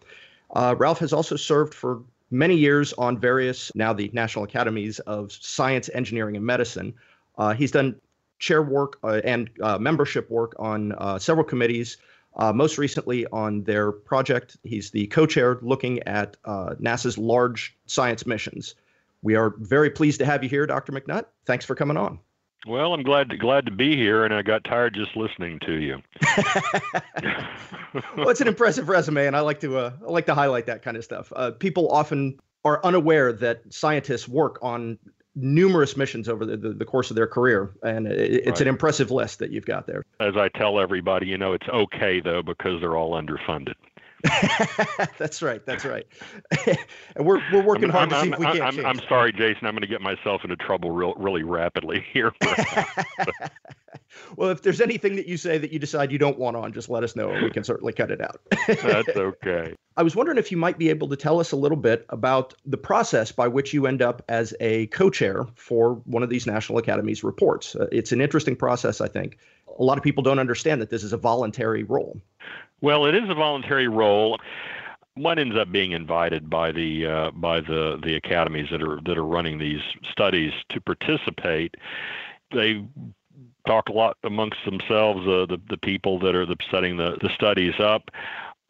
Uh, Ralph has also served for many years on various, now the National Academies of Science, Engineering, and Medicine. Uh, he's done chair work uh, and uh, membership work on uh, several committees, uh, most recently on their project. He's the co-chair looking at uh, NASA's large science missions. We are very pleased to have you here, Doctor McNutt. Thanks for coming on. Well, I'm glad to, glad to be here, and I got tired just listening to you. Well, it's an impressive resume, and I like to uh, I like to highlight that kind of stuff. Uh, people often are unaware that scientists work on numerous missions over the, the, the course of their career. And it, it's right. An impressive list that you've got there. As I tell everybody, you know, it's okay, though, because they're all underfunded. That's right. That's right. And we're, we're working I'm, hard I'm, to see I'm, if we I'm, can't I'm, I'm sorry, Jason. I'm going to get myself into trouble real, really rapidly here. Well, if there's anything that you say that you decide you don't want on, just let us know, and we can certainly cut it out. That's okay. I was wondering if you might be able to tell us a little bit about the process by which you end up as a co-chair for one of these National Academies reports. Uh, it's an interesting process, I think. A lot of people don't understand that this is a voluntary role. Well, it is a voluntary role. One ends up being invited by the uh, by the the academies that are that are running these studies to participate. They talk a lot amongst themselves, uh, the the people that are the, setting the the studies up.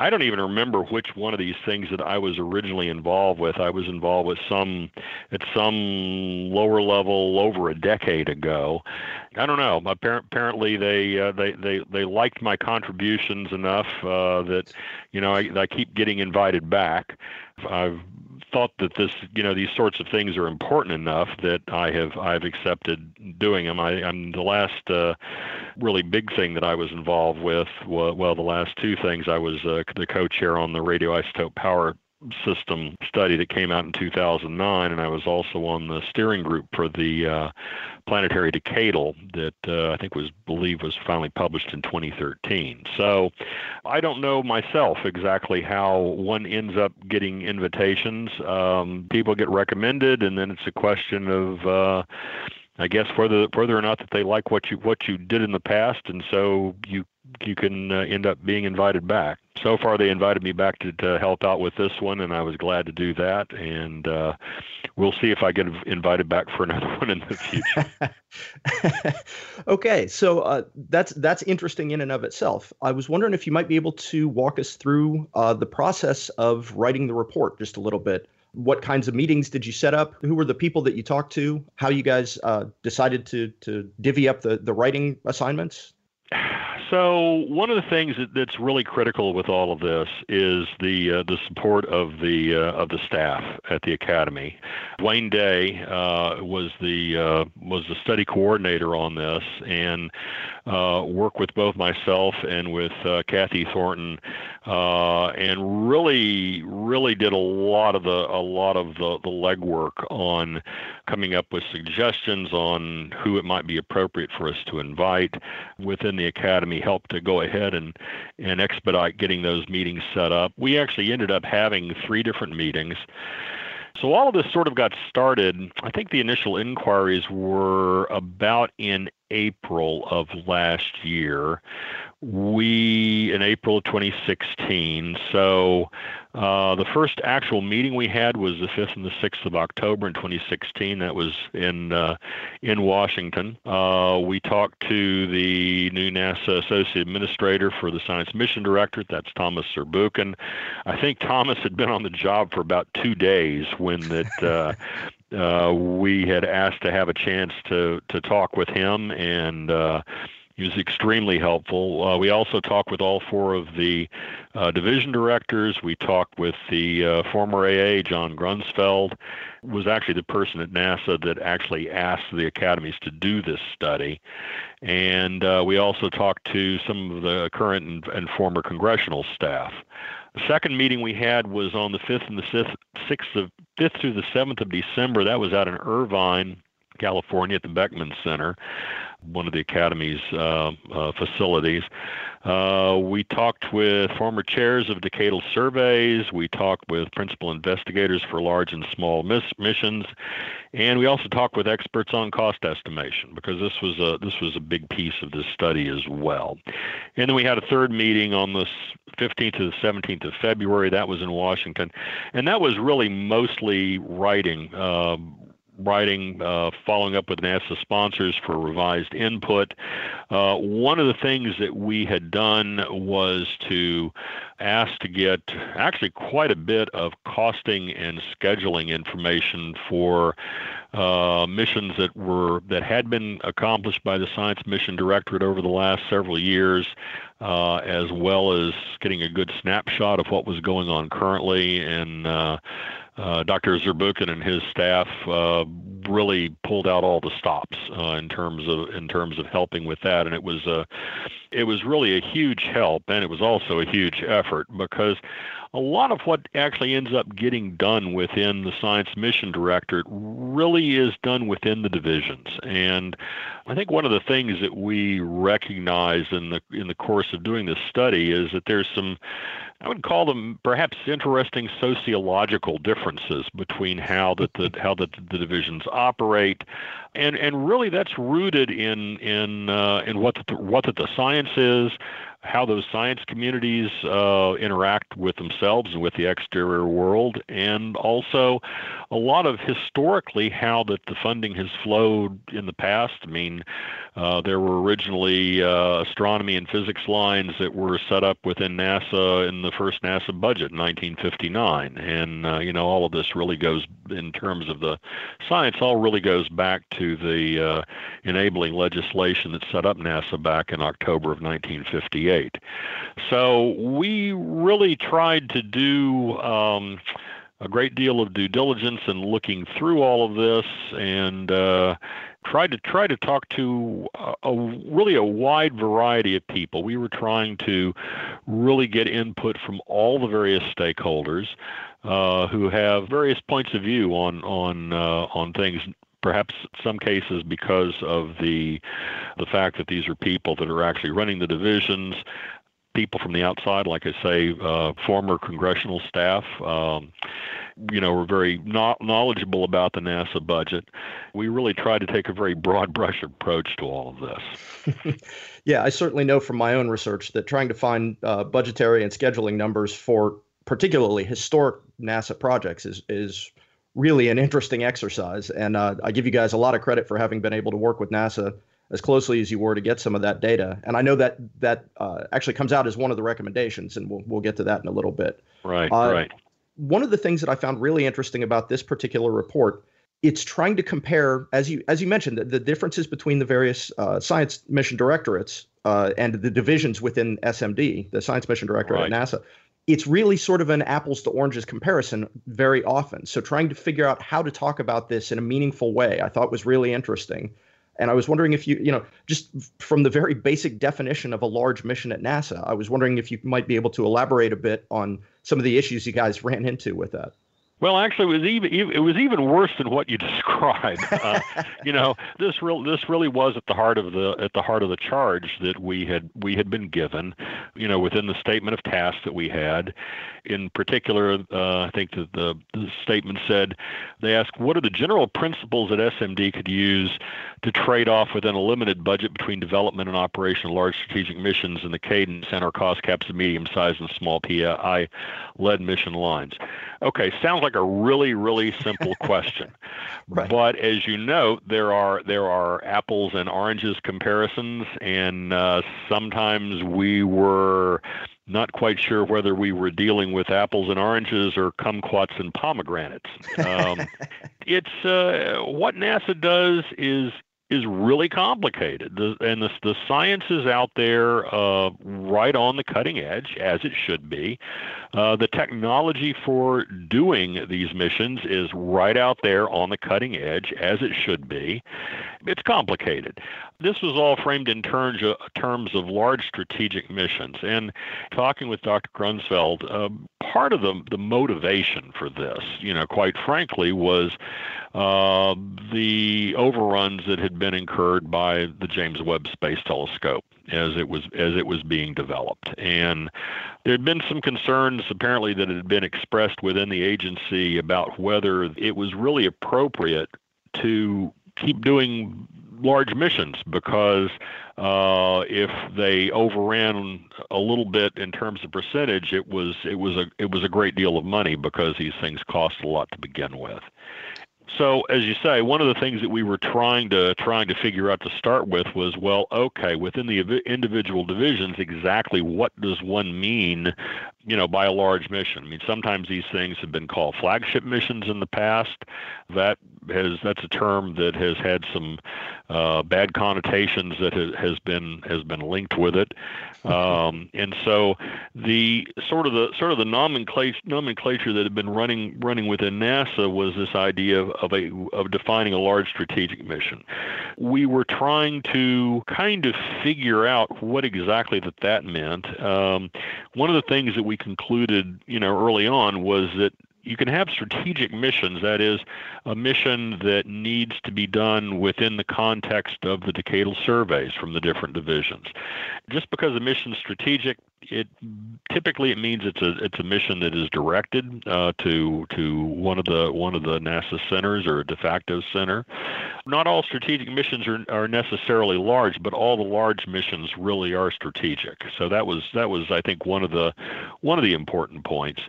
I don't even remember which one of these things that I was originally involved with. I was involved with some at some lower level over a decade ago. I don't know. Apparently, they uh, they they they liked my contributions enough uh, that you know I, I keep getting invited back. I've thought that this, you know, these sorts of things are important enough that I have I've accepted doing them. I, I'm the last uh, really big thing that I was involved with. Well, well the last two things I was uh, the co-chair on the radioisotope power system study that came out in two thousand nine, and I was also on the steering group for the uh, planetary decadal that uh, I think was believe was finally published in twenty thirteen. So I don't know myself exactly how one ends up getting invitations. Um, people get recommended, and then it's a question of uh, I guess whether whether or not that they like what you what you did in the past, and so you. you can uh, end up being invited back. So far, they invited me back to, to help out with this one, and I was glad to do that. And uh, we'll see if I get invited back for another one in the future. Okay, so uh, that's that's interesting in and of itself. I was wondering if you might be able to walk us through uh, the process of writing the report just a little bit. What kinds of meetings did you set up? Who were the people that you talked to? How you guys uh, decided to to divvy up the, the writing assignments? So one of the things that, that's really critical with all of this is the uh, the support of the uh, of the staff at the academy. Wayne Day uh, was the uh, was the study coordinator on this, and uh, worked with both myself and with uh, Kathy Thornton, uh, and really really did a lot of the a lot of the, the legwork on coming up with suggestions on who it might be appropriate for us to invite within the academy. Help to go ahead and, and expedite getting those meetings set up. We actually ended up having three different meetings. So all of this sort of got started. I think the initial inquiries were about in April of last year. We, in April of twenty sixteen, so uh, the first actual meeting we had was the fifth and the sixth of October in twenty sixteen. That was in uh, in Washington. Uh, we talked to the new NASA Associate Administrator for the Science Mission Directorate. That's Thomas Zurbuchen. I think Thomas had been on the job for about two days when that uh, uh, we had asked to have a chance to to talk with him, and uh, he was extremely helpful. Uh, we also talked with all four of the uh, division directors. We talked with the uh, former A A, John Grunsfeld, who was actually the person at NASA that actually asked the academies to do this study. And uh, we also talked to some of the current and, and former congressional staff. The second meeting we had was on the fifth and the sixth, sixth of fifth through the seventh of December. That was out in Irvine, California, at the Beckman Center, one of the Academy's uh, uh, facilities. Uh, we talked with former chairs of decadal surveys. We talked with principal investigators for large and small miss missions, and we also talked with experts on cost estimation, because this was a this was a big piece of this study as well. And then we had a third meeting on the fifteenth to the seventeenth of February. That was in Washington, and that was really mostly writing. Uh, writing, uh, following up with NASA sponsors for revised input. Uh, one of the things that we had done was to ask to get actually quite a bit of costing and scheduling information for uh, missions that were that had been accomplished by the Science Mission Directorate over the last several years, uh, as well as getting a good snapshot of what was going on currently. And uh, Uh, Doctor Zurbuchen and his staff uh, really pulled out all the stops uh, in terms of in terms of helping with that, and it was a it was really a huge help, and it was also a huge effort, because a lot of what actually ends up getting done within the Science Mission Directorate really is done within the divisions. And I think one of the things that we recognize in the in the course of doing this study is that there's some, I would call them perhaps interesting sociological differences between how that the how that the divisions operate, and and really that's rooted in in uh, in what the, what that the science is, how those science communities uh, interact with themselves and with the exterior world, and also a lot of historically how that the funding has flowed in the past. I mean, uh, there were originally uh, astronomy and physics lines that were set up within NASA in the first NASA budget in nineteen fifty-nine, and uh, you know, all of this really goes, in terms of the science, all really goes back to the uh, enabling legislation that set up NASA back in October of nineteen fifty-eight. So we really tried to do um, a great deal of due diligence in looking through all of this, and uh, tried to try to talk to a, a really a wide variety of people. We were trying to really get input from all the various stakeholders uh, who have various points of view on on uh, on things. Perhaps in some cases because of the the fact that these are people that are actually running the divisions, people from the outside, like I say, uh, former congressional staff, um, you know, were very not knowledgeable about the NASA budget. We really tried to take a very broad brush approach to all of this. Yeah, I certainly know from my own research that trying to find uh, budgetary and scheduling numbers for particularly historic NASA projects is is really an interesting exercise. And uh, I give you guys a lot of credit for having been able to work with NASA as closely as you were to get some of that data. And I know that that uh, actually comes out as one of the recommendations, and we'll we'll get to that in a little bit. Right, uh, right. One of the things that I found really interesting about this particular report, it's trying to compare, as you as you mentioned, the, the differences between the various uh, science mission directorates uh, and the divisions within S M D, the science mission directorate right. at NASA. It's really sort of an apples to oranges comparison very often. So trying to figure out how to talk about this in a meaningful way, I thought was really interesting. And I was wondering if you, you know, just from the very basic definition of a large mission at NASA, I was wondering if you might be able to elaborate a bit on some of the issues you guys ran into with that. Well, actually, it was even it was even worse than what you described. Uh, you know, this real this really was at the heart of the at the heart of the charge that we had we had been given. You know, within the statement of tasks that we had, in particular, uh, I think that the, the statement said they asked, "What are the general principles that S M D could use to trade off within a limited budget between development and operation of large strategic missions and the cadence and our cost caps of medium-sized and small P I-led mission lines?" Okay, sounds like Like a really, really simple question, right. But as you know, there are there are apples and oranges comparisons, and uh, sometimes we were not quite sure whether we were dealing with apples and oranges or kumquats and pomegranates. Um, it's uh, what NASA does is. is really complicated. The, and the, the science is out there uh, right on the cutting edge, as it should be. Uh, the technology for doing these missions is right out there on the cutting edge, as it should be. It's complicated. This was all framed in terms of, terms of large strategic missions. And talking with Doctor Grunsfeld, uh, part of the, the motivation for this, you know, quite frankly, was uh, the overruns that had been incurred by the James Webb Space Telescope as it was as it was being developed. And there had been some concerns apparently that had been expressed within the agency about whether it was really appropriate to keep doing large missions, because uh, if they overran a little bit in terms of percentage, it was it was a it was a great deal of money, because these things cost a lot to begin with. So, as you say, one of the things that we were trying to trying to figure out to start with was, well, okay, within the individual divisions, exactly what does one mean, you know, by a large mission? I mean, sometimes these things have been called flagship missions in the past. That has that's a term that has had some uh, bad connotations that has been has been linked with it, um, and so the sort of the sort of the nomenclature nomenclature that had been running running within NASA was this idea of Of, a, of defining a large strategic mission. We were trying to kind of figure out what exactly that that meant. Um, one of the things that we concluded, you know, early on was that you can have strategic missions, that is, a mission that needs to be done within the context of the decadal surveys from the different divisions. Just because a mission's strategic, it typically it means it's a it's a mission that is directed uh, to to one of the one of the NASA centers or a de facto center. Not all strategic missions are are necessarily large, but all the large missions really are strategic. So that was that was I think one of the one of the important points.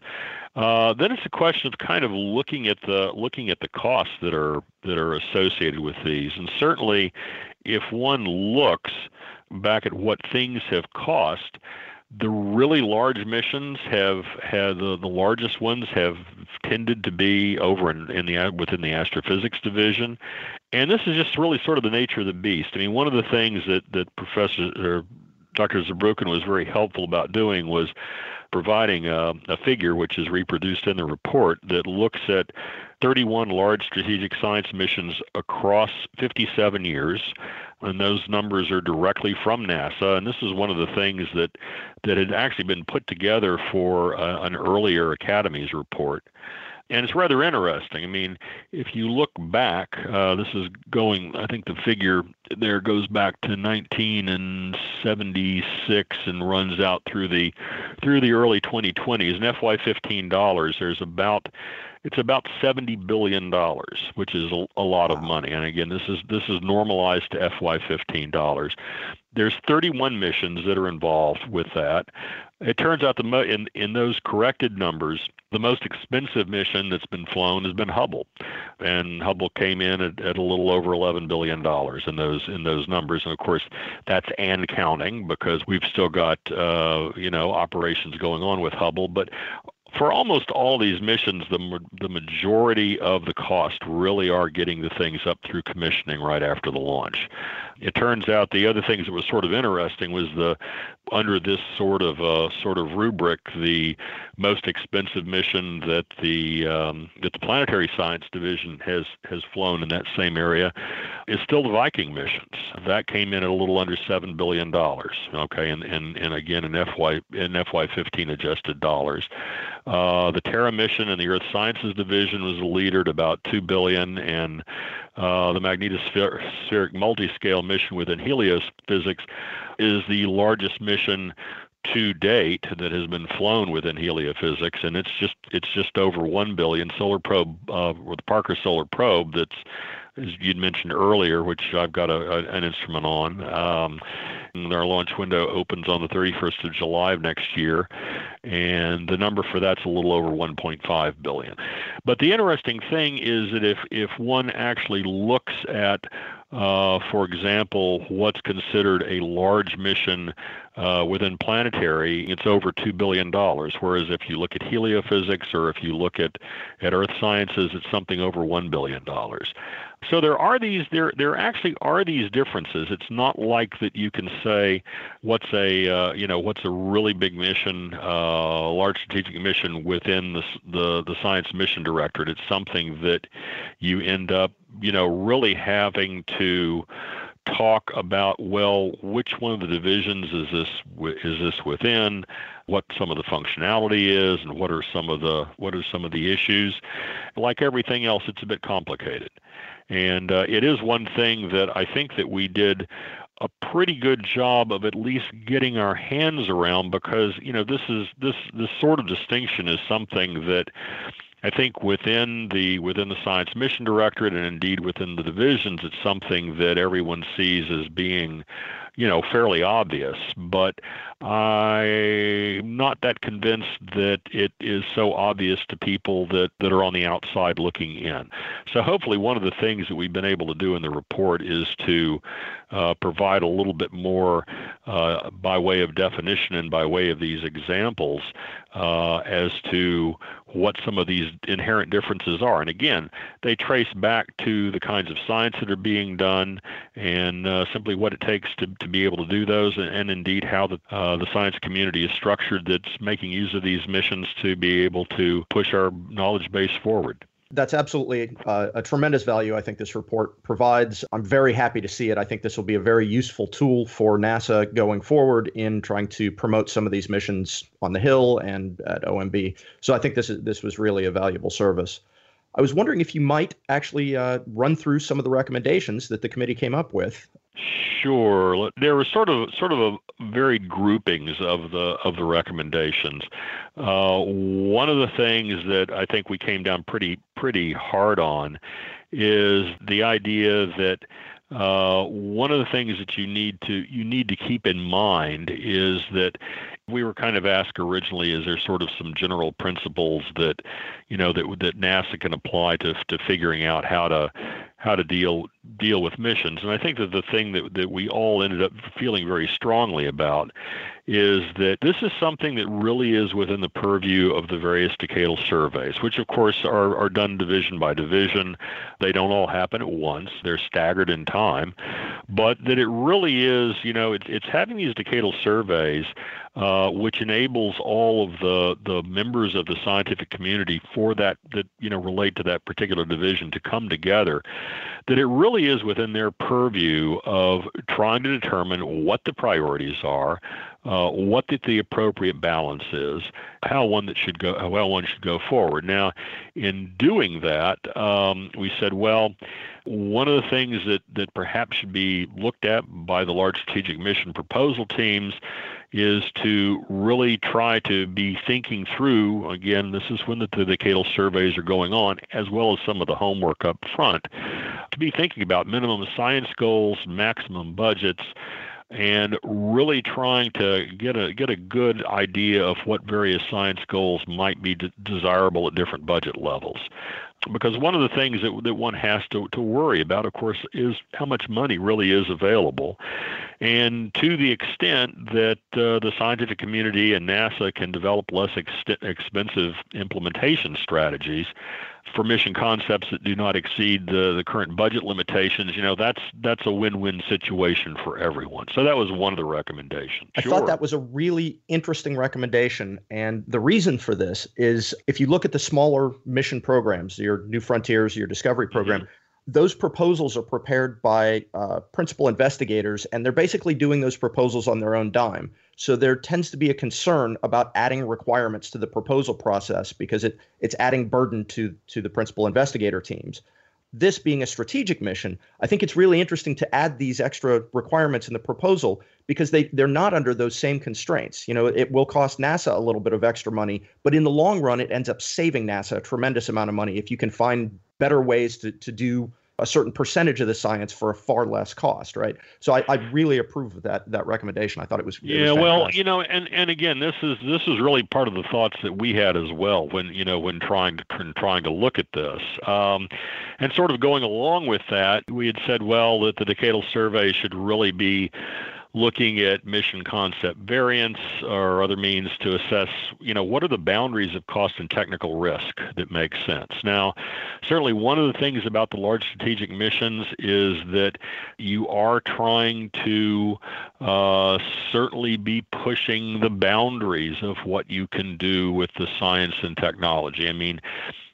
Uh, then it's a question of kind of looking at the looking at the costs that are that are associated with these, and certainly, if one looks back at what things have cost, the really large missions have had the, the largest ones have tended to be over in, in the within the astrophysics division, and this is just really sort of the nature of the beast. I mean, one of the things that that Professor or Doctor Zurbuchen was very helpful about doing was providing a, a figure which is reproduced in the report that looks at thirty-one large strategic science missions across fifty-seven years, and those numbers are directly from NASA. And this is one of the things that that had actually been put together for uh, an earlier Academies report. And it's rather interesting. I mean, if you look back, uh, this is going, I think the figure there goes back to nineteen seventy-six and runs out through the through the early twenty twenties. In F Y fifteen dollars, there's about it's about seventy billion dollars, which is a, a lot of money. And again, this is this is normalized to F Y fifteen dollars. There's thirty-one missions that are involved with that. It turns out the mo- in, in those corrected numbers, the most expensive mission that's been flown has been Hubble, and Hubble came in at, at a little over eleven billion dollars in those in those numbers. And of course, that's and counting because we've still got uh, you know operations going on with Hubble, but. For almost all these missions, the the majority of the cost really are getting the things up through commissioning right after the launch. It turns out the other things that was sort of interesting was the under this sort of uh, sort of rubric, the most expensive mission that the um, that the Planetary Science Division has has flown in that same area is still the Viking missions. That came in at a little under seven billion dollars. Okay, and and and again in F Y in F Y fifteen adjusted dollars. Uh, the Terra mission and the Earth Sciences Division was a leader at about two billion dollars, and uh, the Magnetospheric Multiscale mission within heliophysics is the largest mission to date that has been flown within heliophysics, and it's just it's just over one billion dollars. Solar Probe, uh, or the Parker Solar Probe, that's as you'd mentioned earlier, which I've got a, a, an instrument on. Um, and our launch window opens on the thirty-first of July of next year, and the number for that's a little over one point five billion dollars. But the interesting thing is that if, if one actually looks at, uh, for example, what's considered a large mission uh, within planetary, it's over two billion dollars, whereas if you look at heliophysics or if you look at, at Earth sciences, it's something over one billion dollars. So there are these there there actually are these differences. It's not like that you can say what's a uh, you know what's a really big mission, uh, large strategic mission within the, the the science mission directorate. It's something that you end up you know really having to talk about. Well, which one of the divisions is this is this within? What some of the functionality is, and what are some of the what are some of the issues? Like everything else, it's a bit complicated. And uh, it is one thing that I think that we did a pretty good job of at least getting our hands around, because you know this is this this sort of distinction is something that I think within the within the Science Mission Directorate and indeed within the divisions, it's something that everyone sees as being you know fairly obvious. But I'm not that convinced that it is so obvious to people that, that are on the outside looking in. So hopefully one of the things that we've been able to do in the report is to uh, provide a little bit more uh, by way of definition and by way of these examples uh, as to what some of these inherent differences are. And again, they trace back to the kinds of science that are being done and uh, simply what it takes to, to be able to do those, and, and indeed how the uh, Uh, the science community is structured that's making use of these missions to be able to push our knowledge base forward. That's absolutely uh, a tremendous value I think this report provides. I'm very happy to see it. I think this will be a very useful tool for NASA going forward in trying to promote some of these missions on the Hill and at O M B. So I think this is, this was really a valuable service. I was wondering if you might actually uh, run through some of the recommendations that the committee came up with. Sure. There were sort of sort of a varied groupings of the of the recommendations. Uh, one of the things that I think we came down pretty pretty hard on is the idea that uh, one of the things that you need to you need to keep in mind is that we were kind of asked originally, is there sort of some general principles that you know that that NASA can apply to to figuring out how to how to deal deal with missions. And I think that the thing that, that we all ended up feeling very strongly about is that this is something that really is within the purview of the various decadal surveys, which of course are, are done division by division. They don't all happen at once. They're staggered in time. But that it really is, you know, it's, it's having these decadal surveys Uh, which enables all of the, the members of the scientific community for that, that you know, relate to that particular division to come together, that it really is within their purview of trying to determine what the priorities are, uh, what the, the appropriate balance is, how one that should go, how well one should go forward. Now, in doing that, um, we said, well, one of the things that, that perhaps should be looked at by the large strategic mission proposal teams is to really try to be thinking through, again, this is when the, the decadal surveys are going on, as well as some of the homework up front, to be thinking about minimum science goals, maximum budgets, and really trying to get a get a good idea of what various science goals might be de- desirable at different budget levels. Because one of the things that, that one has to, to worry about, of course, is how much money really is available. And to the extent that uh, the scientific community and NASA can develop less ex- expensive implementation strategies for mission concepts that do not exceed the, the current budget limitations, you know, that's that's a win-win situation for everyone. So that was one of the recommendations. I sure. thought that was a really interesting recommendation. And the reason for this is if you look at the smaller mission programs, your New Frontiers, your Discovery Program, mm-hmm. those proposals are prepared by uh, principal investigators, and they're basically doing those proposals on their own dime. So there tends to be a concern about adding requirements to the proposal process because it it's adding burden to, to the principal investigator teams. This being a strategic mission, I think it's really interesting to add these extra requirements in the proposal because they, they're not under those same constraints. You know, it will cost NASA a little bit of extra money, but in the long run, it ends up saving NASA a tremendous amount of money if you can find better ways to, to do a certain percentage of the science for a far less cost, right? So I, I really approve of that that recommendation. I thought it was yeah. It was well, you know, and, and again, this is this is really part of the thoughts that we had as well when you know when trying to when trying to look at this, um, and sort of going along with that, we had said well that the decadal survey should really be looking at mission concept variance or other means to assess, you know, what are the boundaries of cost and technical risk that make sense. Now, certainly one of the things about the large strategic missions is that you are trying to uh, certainly be pushing the boundaries of what you can do with the science and technology. I mean,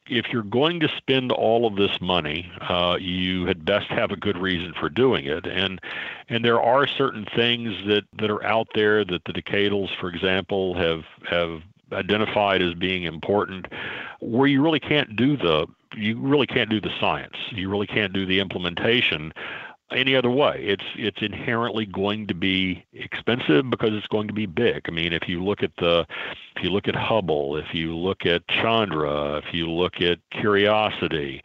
if you're going to spend all of this money, uh, you had best have a good reason for doing it. And and there are certain things that, that are out there that the decadals, for example, have have identified as being important, where you really can't do the you really can't do the science. You really can't do the implementation any other way. It's it's inherently going to be expensive because it's going to be big. I mean, if you look at the if you look at Hubble, if you look at Chandra, if you look at Curiosity,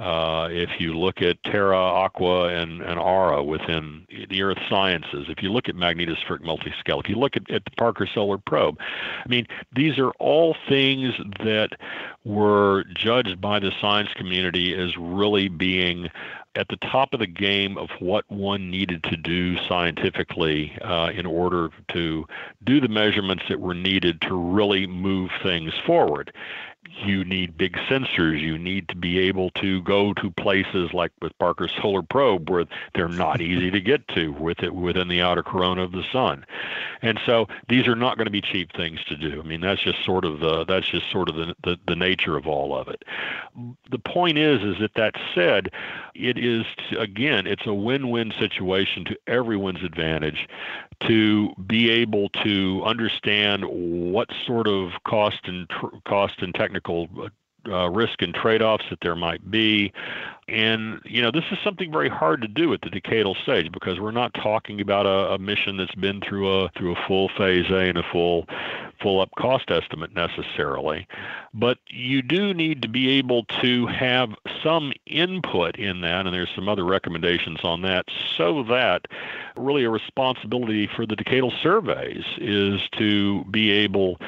uh, if you look at Terra, Aqua, and, and Ara within the Earth sciences, if you look at Magnetospheric Multiscale, if you look at, at the Parker Solar Probe, I mean, these are all things that were judged by the science community as really being at the top of the game of what one needed to do scientifically uh, in order to do the measurements that were needed to really move things forward. you need big sensors. You need to be able to go to places like with Parker Solar Probe where they're not easy to get to with it within the outer corona of the sun. And so these are not going to be cheap things to do. I mean, that's just sort of the that's just sort of the, the, the nature of all of it. The point is, is that that said, it is, again, it's a win-win situation to everyone's advantage to be able to understand what sort of cost and tr- cost and technical uh, risk and trade-offs that there might be. And, you know, this is something very hard to do at the decadal stage because we're not talking about a, a mission that's been through a through a full phase A and a full full up cost estimate necessarily. But you do need to be able to have some input in that, and there's some other recommendations on that, so that really a responsibility for the decadal surveys is to be able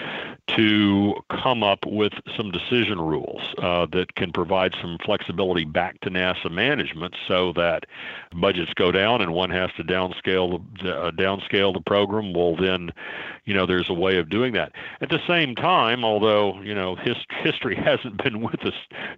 to come up with some decision rules uh, that can provide some flexibility back to NASA management so that budgets go down and one has to downscale the uh, downscale the program. Well, then, you know, there's a way of doing that. At the same time, although, you know, his, history hasn't been with us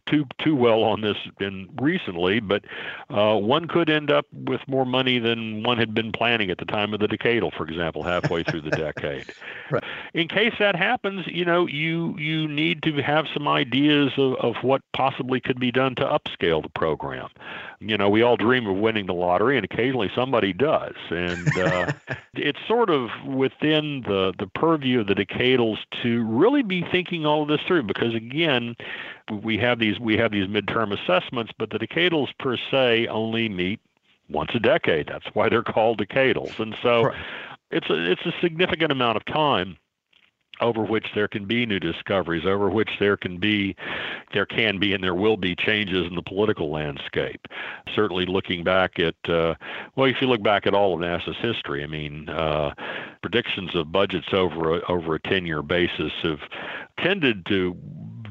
too too well on this in recently, but uh, one could end up with more money than one had been planning at the time of the decadal, for example, halfway through the decade. Right. In case that happens, you know, you you need to have some ideas of, of what possibly could be done to upscale the program. You know, we all dream of winning the lottery, and occasionally somebody does. And uh, it's sort of within the, the purview of the decadals to really be thinking all of this through, because again, we have these we have these midterm assessments, but the decadals per se only meet once a decade. That's why they're called decadals, and so right. it's a, it's a significant amount of time over which there can be new discoveries, over which there can be, there can be, and there will be changes in the political landscape. Certainly, looking back at, uh, well, if you look back at all of NASA's history, I mean, uh, predictions of budgets over a, over a ten-year basis have tended to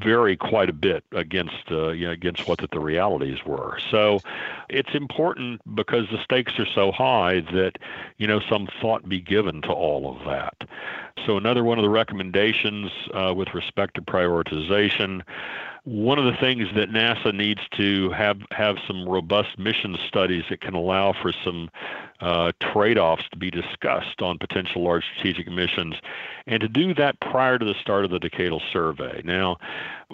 vary quite a bit against, uh, you know, against what the realities were. So, it's important because the stakes are so high that, you know, some thought be given to all of that. So another one of the recommendations uh, with respect to prioritization, one of the things that NASA needs to have have some robust mission studies that can allow for some uh, trade-offs to be discussed on potential large strategic missions, and to do that prior to the start of the decadal survey. Now,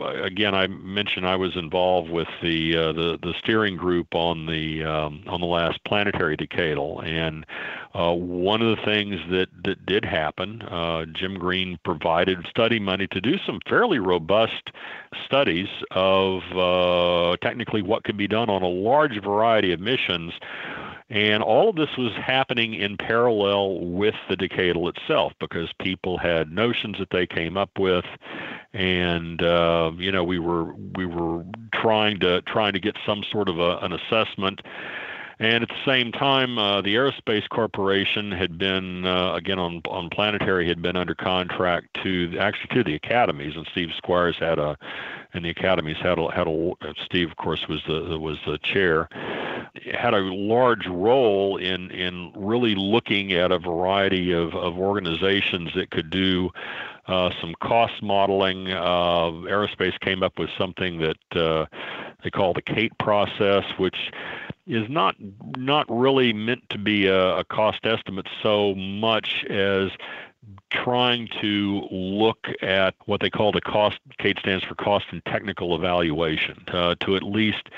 again, I mentioned I was involved with the uh, the, the steering group on the um, on the last planetary decadal, and uh, one of the things that, that did happen, uh, Jim Green provided study money to do some fairly robust studies of uh, technically what could be done on a large variety of missions. And all of this was happening in parallel with the decadal itself because people had notions that they came up with, and uh, you know we were we were trying to trying to get some sort of a, an assessment. And at the same time, uh, the Aerospace Corporation had been, uh, again on, on Planetary, had been under contract to actually to the Academies, and Steve Squires had a, and the Academies had a, had a Steve, of course, was the was the chair, had a large role in in really looking at a variety of, of organizations that could do uh, some cost modeling. Uh, Aerospace came up with something that uh, they call the CATE process, which is not not really meant to be a, a cost estimate so much as trying to look at what they call the cost, CATE stands for cost and technical evaluation, uh, to at least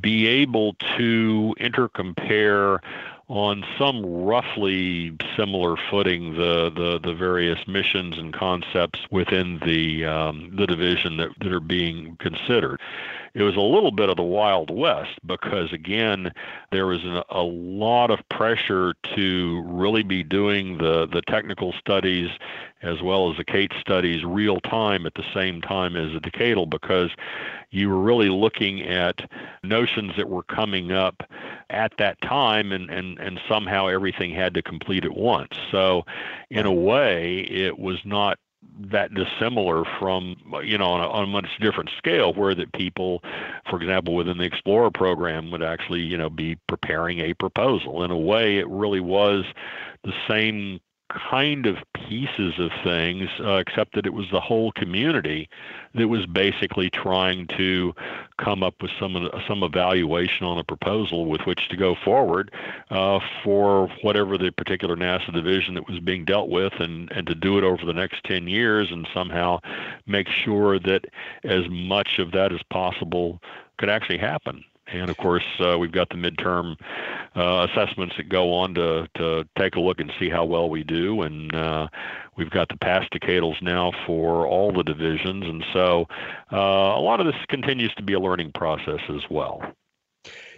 be able to intercompare on some roughly similar footing the, the, the various missions and concepts within the um, the division that, that are being considered. It was a little bit of the Wild West because, again, there was an, a lot of pressure to really be doing the, the technical studies as well as the CATE studies real time at the same time as the decadal, because you were really looking at notions that were coming up at that time, and, and, and somehow everything had to complete at once. So in a way, it was not that dissimilar from, you know, on a, on a much different scale, where that people, for example, within the Explorer program would actually, you know, be preparing a proposal. In a way, it really was the same kind of pieces of things, uh, except that it was the whole community that was basically trying to come up with some some evaluation on a proposal with which to go forward uh, for whatever the particular NASA division that was being dealt with, and, and to do it over the next ten years and somehow make sure that as much of that as possible could actually happen. And, of course, uh, we've got the midterm uh, assessments that go on to, to take a look and see how well we do. And uh, we've got the past decadals now for all the divisions. And so uh, a lot of this continues to be a learning process as well.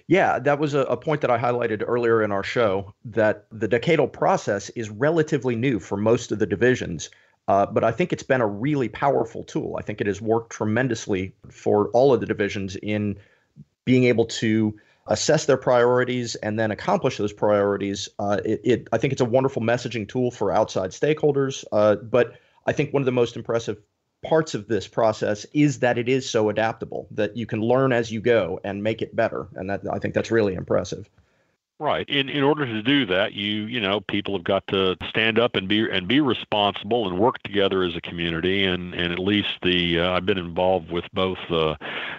Yeah, that was a, a point that I highlighted earlier in our show, that the decadal process is relatively new for most of the divisions. Uh, but I think it's been a really powerful tool. I think it has worked tremendously for all of the divisions in being able to assess their priorities and then accomplish those priorities. Uh, it, it, I think it's a wonderful messaging tool for outside stakeholders. Uh, but I think one of the most impressive parts of this process is that it is so adaptable, that you can learn as you go and make it better. And that, I think that's really impressive. Right. In in order to do that, you you know, people have got to stand up and be and be responsible and work together as a community. And, and at least the uh, I've been involved with both uh,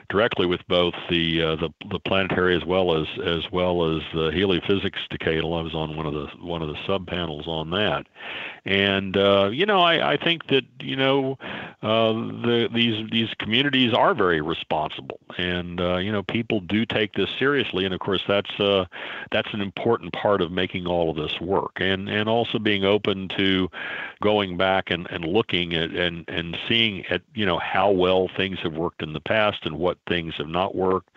directly with both the, uh, the the planetary as well as as well as the heliophysics decadal. I was on one of the one of the sub panels on that. And uh, you know, I, I think that you know uh, the these these communities are very responsible, and uh, you know, people do take this seriously. And of course, that's uh, that's an important part of making all of this work, and and also being open to going back and, and looking at and, and seeing at, you know, how well things have worked in the past and what things have not worked.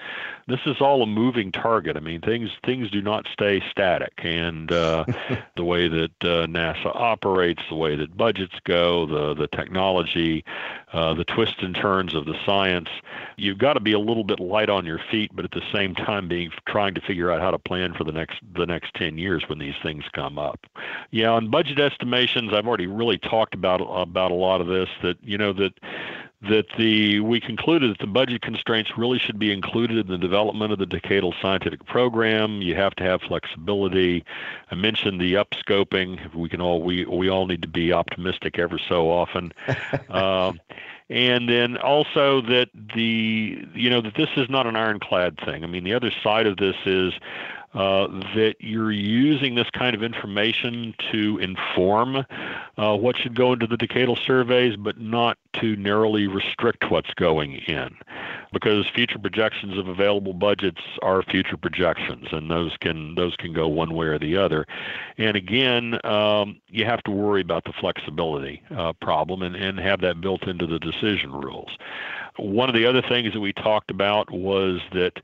This is all a moving target. I mean, things things do not stay static, and uh, the way that uh, NASA operates, the way that budgets go, the the technology, uh, the twists and turns of the science, you've got to be a little bit light on your feet, but at the same time being trying to figure out how to plan for the next the next ten years when these things come up. Yeah, on budget estimations, I've already really talked about about a lot of this, that you know that that the we concluded that the budget constraints really should be included in the development of the decadal scientific program. You have to have flexibility. I mentioned the upscoping. We can all we we all need to be optimistic ever so often. uh, And then also that the, you know, that this is not an ironclad thing. I mean, the other side of this is uh, that you're using this kind of information to inform uh, what should go into the decadal surveys, but not to narrowly restrict what's going in, because future projections of available budgets are future projections, and those can those can go one way or the other. And again, um, you have to worry about the flexibility uh, problem and, and have that built into the decision rules. One of the other things that we talked about was that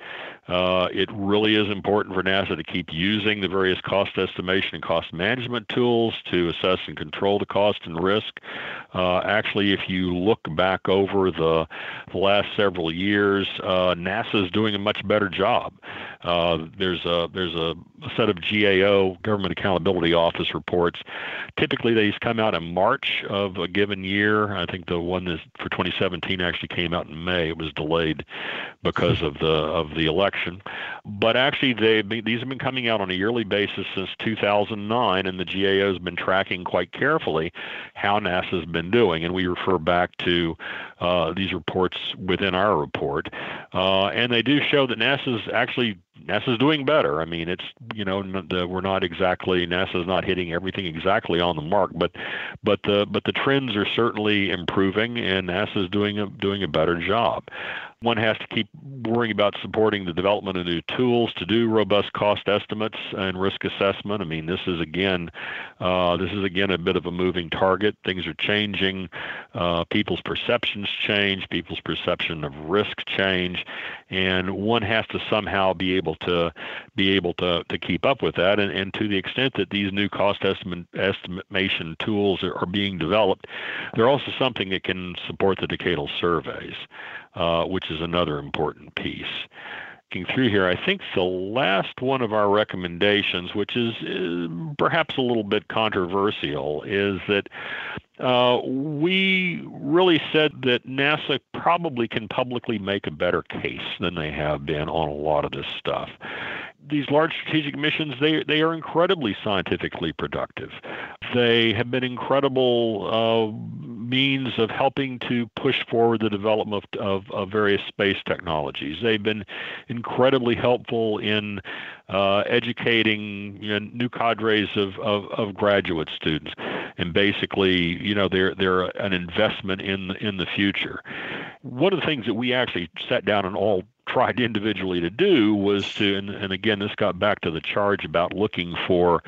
uh, it really is important for NASA to keep using the various cost estimation and cost management tools to assess and control the cost and risk. Uh, actually, if you look back over the, the last several years, uh, NASA is doing a much better job. Uh, there's a there's a set of G A O, Government Accountability Office reports. Typically, these come out in March of a given year. I think the one is for twenty seventeen actually came out in May. It was delayed because of the of the election. But actually, they these have been coming out on a yearly basis since two thousand nine, and the G A O has been tracking quite carefully how NASA's been doing. And we refer back to uh, these reports within our report, uh, and they do show that NASA's actually NASA's doing better. I mean, it's, you know, the, we're not exactly, NASA's not hitting everything exactly on the mark, but but the but the trends are certainly improving, and NASA's doing a doing a better job. One has to keep worrying about supporting the development of new tools to do robust cost estimates and risk assessment. I mean, this is again, uh, this is again a bit of a moving target. Things are changing, uh, people's perceptions change, people's perception of risk change, and one has to somehow be able to be able to, to keep up with that. And, and to the extent that these new cost estimate estimation tools are, are being developed, they're also something that can support the decadal surveys, uh, which is another important piece. Looking through here, I think the last one of our recommendations, which is, is perhaps a little bit controversial, is that uh, we really said that NASA probably can publicly make a better case than they have been on a lot of this stuff. these large strategic missions, they they are incredibly scientifically productive. They have been incredible uh, means of helping to push forward the development of, of various space technologies. They've been incredibly helpful in uh, educating you know, new cadres of, of, of graduate students, and basically, you know, they're they're an investment in in the future. One of the things that we actually sat down and all tried individually to do was to, and, and again, this got back to the charge about looking for.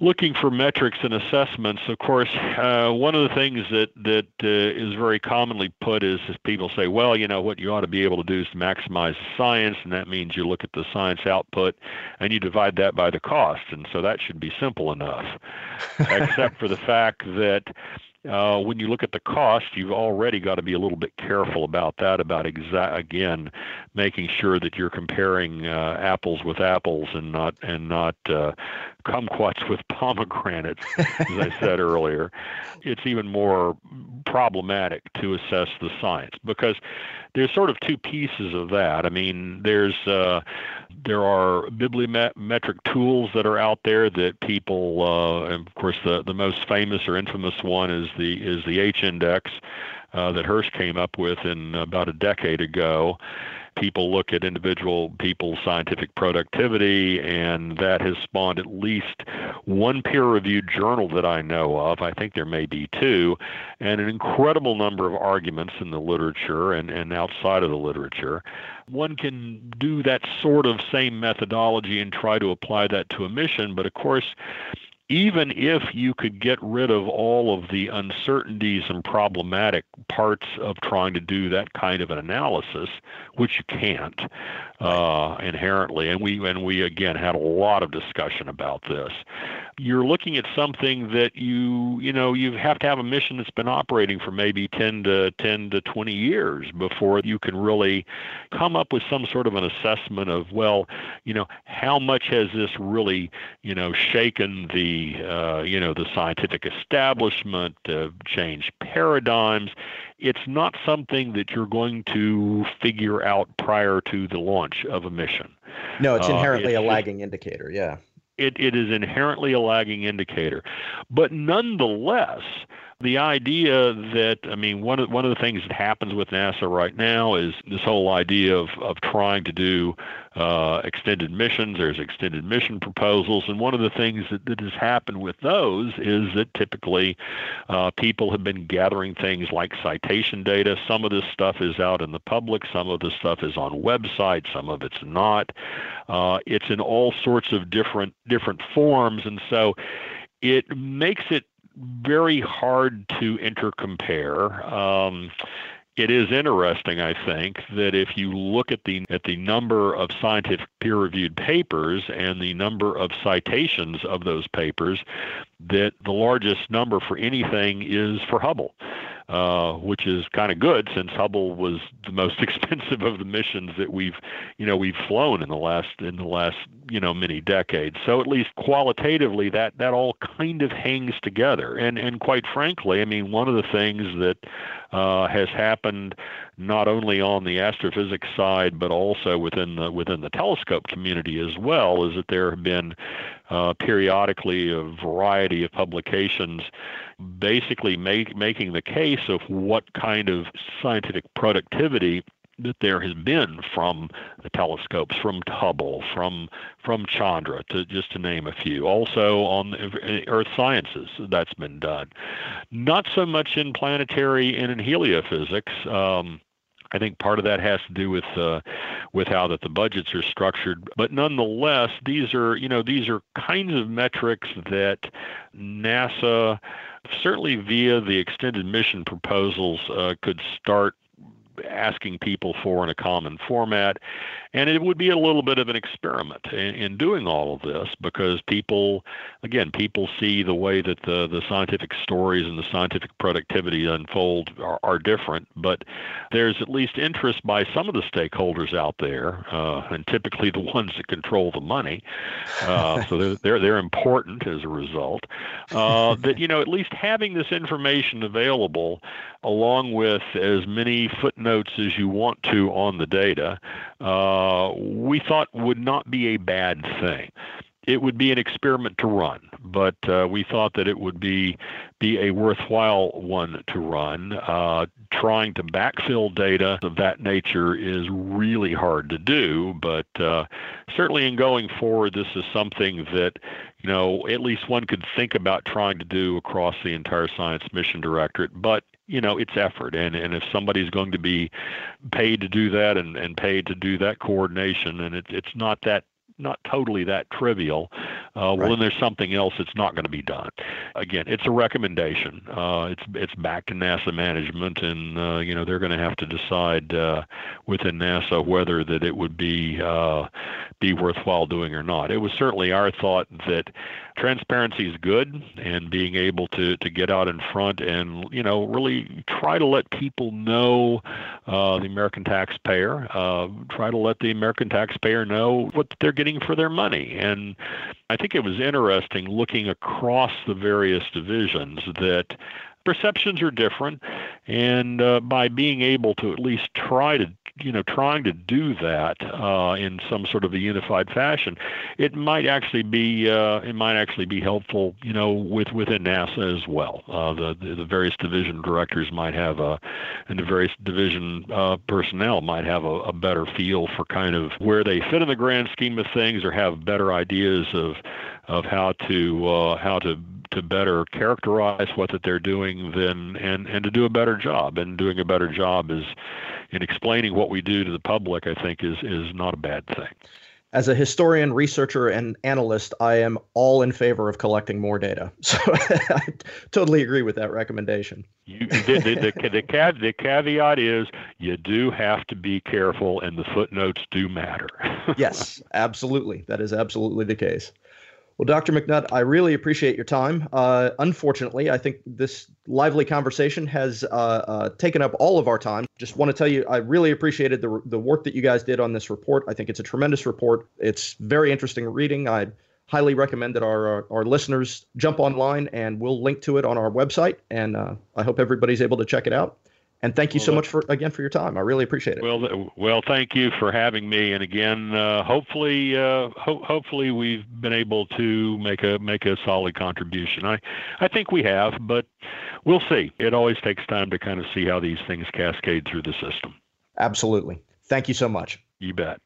Looking for metrics and assessments. Of course, uh, one of the things that that uh, is very commonly put is, is people say, well, you know, what you ought to be able to do is maximize science, and that means you look at the science output and you divide that by the cost, and so that should be simple enough, except for the fact that Uh, when you look at the cost, you've already got to be a little bit careful about that, about, exa- again, making sure that you're comparing uh, apples with apples and not and not uh, kumquats with pomegranates, as I said earlier. It's even more problematic to assess the science because there's sort of two pieces of that. I mean, there's uh, there are bibliometric tools that are out there that people, uh, and of course, the, the most famous or infamous one is the is the H-index uh, that Hirsch came up with in about a decade ago. People look at individual people's scientific productivity, and that has spawned at least one peer-reviewed journal that I know of. I think there may be two, and an incredible number of arguments in the literature and, and outside of the literature. One can do that sort of same methodology and try to apply that to a mission, but of course, even if you could get rid of all of the uncertainties and problematic parts of trying to do that kind of an analysis, which you can't uh, inherently, and we and we again had a lot of discussion about this, you're looking at something that you you know you have to have a mission that's been operating for maybe ten to twenty years before you can really come up with some sort of an assessment of, well, you know, how much has this really you know shaken the Uh, you know, the scientific establishment, uh, change paradigms. It's not something that you're going to figure out prior to the launch of a mission. No, it's inherently uh, it's, a lagging indicator. Yeah. It, it is inherently a lagging indicator, but nonetheless, the idea that, I mean, one of one of the things that happens with NASA right now is this whole idea of of trying to do uh, extended missions. There's extended mission proposals, and one of the things that, that has happened with those is that typically uh, people have been gathering things like citation data. Some of this stuff is out in the public. Some of this stuff is on websites. Some of it's not. Uh, it's in all sorts of different different forms, and so it makes it very hard to intercompare. Um, it is interesting, I think, that if you look at the at the number of scientific peer-reviewed papers and the number of citations of those papers, that the largest number for anything is for Hubble, uh, which is kind of good since Hubble was the most expensive of the missions that we've, you know, we've flown in the last in the last, you know, many decades. So at least qualitatively, that that all kind of hangs together. And and quite frankly, I mean, one of the things that uh, has happened not only on the astrophysics side but also within the within the telescope community as well is that there have been uh, periodically a variety of publications basically make, making the case of what kind of scientific productivity that there has been from the telescopes, from Hubble, from from Chandra, to just to name a few. Also on Earth sciences, that's been done. Not so much in planetary and in heliophysics. Um, I think part of that has to do with uh, with how that the budgets are structured, but nonetheless, these are you know these are kinds of metrics that NASA, certainly via the extended mission proposals, uh, could start asking people for in a common format. And it would be a little bit of an experiment in, in doing all of this because people, again, people see the way that the, the scientific stories and the scientific productivity unfold are, are different, but there's at least interest by some of the stakeholders out there, uh, and typically the ones that control the money. Uh, so they're, they're, they're important as a result, uh, that, you know, at least having this information available along with as many footnotes notes as you want to on the data, uh, we thought would not be a bad thing. It would be an experiment to run, but uh, we thought that it would be be a worthwhile one to run. Uh, trying to backfill data of that nature is really hard to do, but uh, certainly in going forward, this is something that, you know, at least one could think about trying to do across the entire Science Mission Directorate. But you know, it's effort, and, and if somebody's going to be paid to do that and, and paid to do that coordination, and it, it's not that not totally that trivial, uh, well, right. Then there's something else that's not going to be done. Again, it's a recommendation. Uh, it's it's back to NASA management, and uh, you know they're going to have to decide uh, within NASA whether that it would be uh, be worthwhile doing or not. It was certainly our thought that transparency is good, and being able to to get out in front and you know really try to let people know, uh, the American taxpayer, uh, try to let the American taxpayer know what they're getting for their money. And I think it was interesting looking across the various divisions that perceptions are different, and uh, by being able to at least try to you know trying to do that uh, in some sort of a unified fashion, it might actually be uh, it might actually be helpful you know with within NASA as well. Uh, the, the the various division directors might have a, and the various division uh, personnel might have a, a better feel for kind of where they fit in the grand scheme of things, or have better ideas of of how to uh, how to. to better characterize what that they're doing, then and, and to do a better job. And doing a better job is in explaining what we do to the public, I think is is not a bad thing. As a historian, researcher, and analyst, I am all in favor of collecting more data. So I totally agree with that recommendation. You, the, the, the, the, cav, the caveat is you do have to be careful, and the footnotes do matter. Yes, absolutely. That is absolutely the case. Well, Doctor McNutt, I really appreciate your time. Uh, unfortunately, I think this lively conversation has uh, uh, taken up all of our time. Just want to tell you, I really appreciated the the work that you guys did on this report. I think it's a tremendous report. It's very interesting reading. I highly recommend that our, our, our listeners jump online, and we'll link to it on our website. And uh, I hope everybody's able to check it out. And thank you well, so much for again for your time. I really appreciate it. Well, well, thank you for having me. And again, uh, hopefully, uh, ho- hopefully we've been able to make a make a solid contribution. I, I think we have, but we'll see. It always takes time to kind of see how these things cascade through the system. Absolutely. Thank you so much. You bet.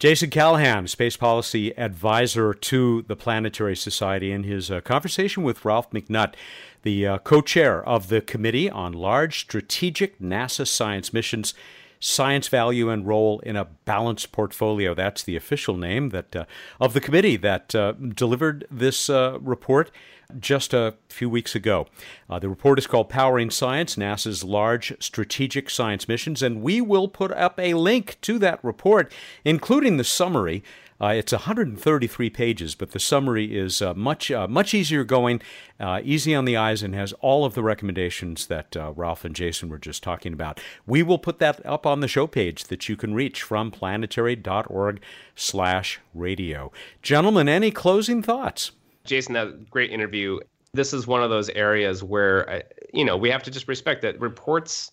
Jason Callahan, Space Policy Advisor to the Planetary Society, in his uh, conversation with Ralph McNutt, the uh, co-chair of the Committee on Large Strategic NASA Science Missions, Science Value and Role in a Balanced Portfolio. That's the official name that uh, of the committee that uh, delivered this uh, report just a few weeks ago. Uh, the report is called Powering Science, NASA's Large Strategic Science Missions, and we will put up a link to that report, including the summary. Uh, it's one hundred thirty-three pages, but the summary is uh, much uh, much easier going, uh, easy on the eyes, and has all of the recommendations that uh, Ralph and Jason were just talking about. We will put that up on the show page that you can reach from planetary dot org slash radio. Gentlemen, any closing thoughts? Jason, that great interview. This is one of those areas where, you know, we have to just respect that reports,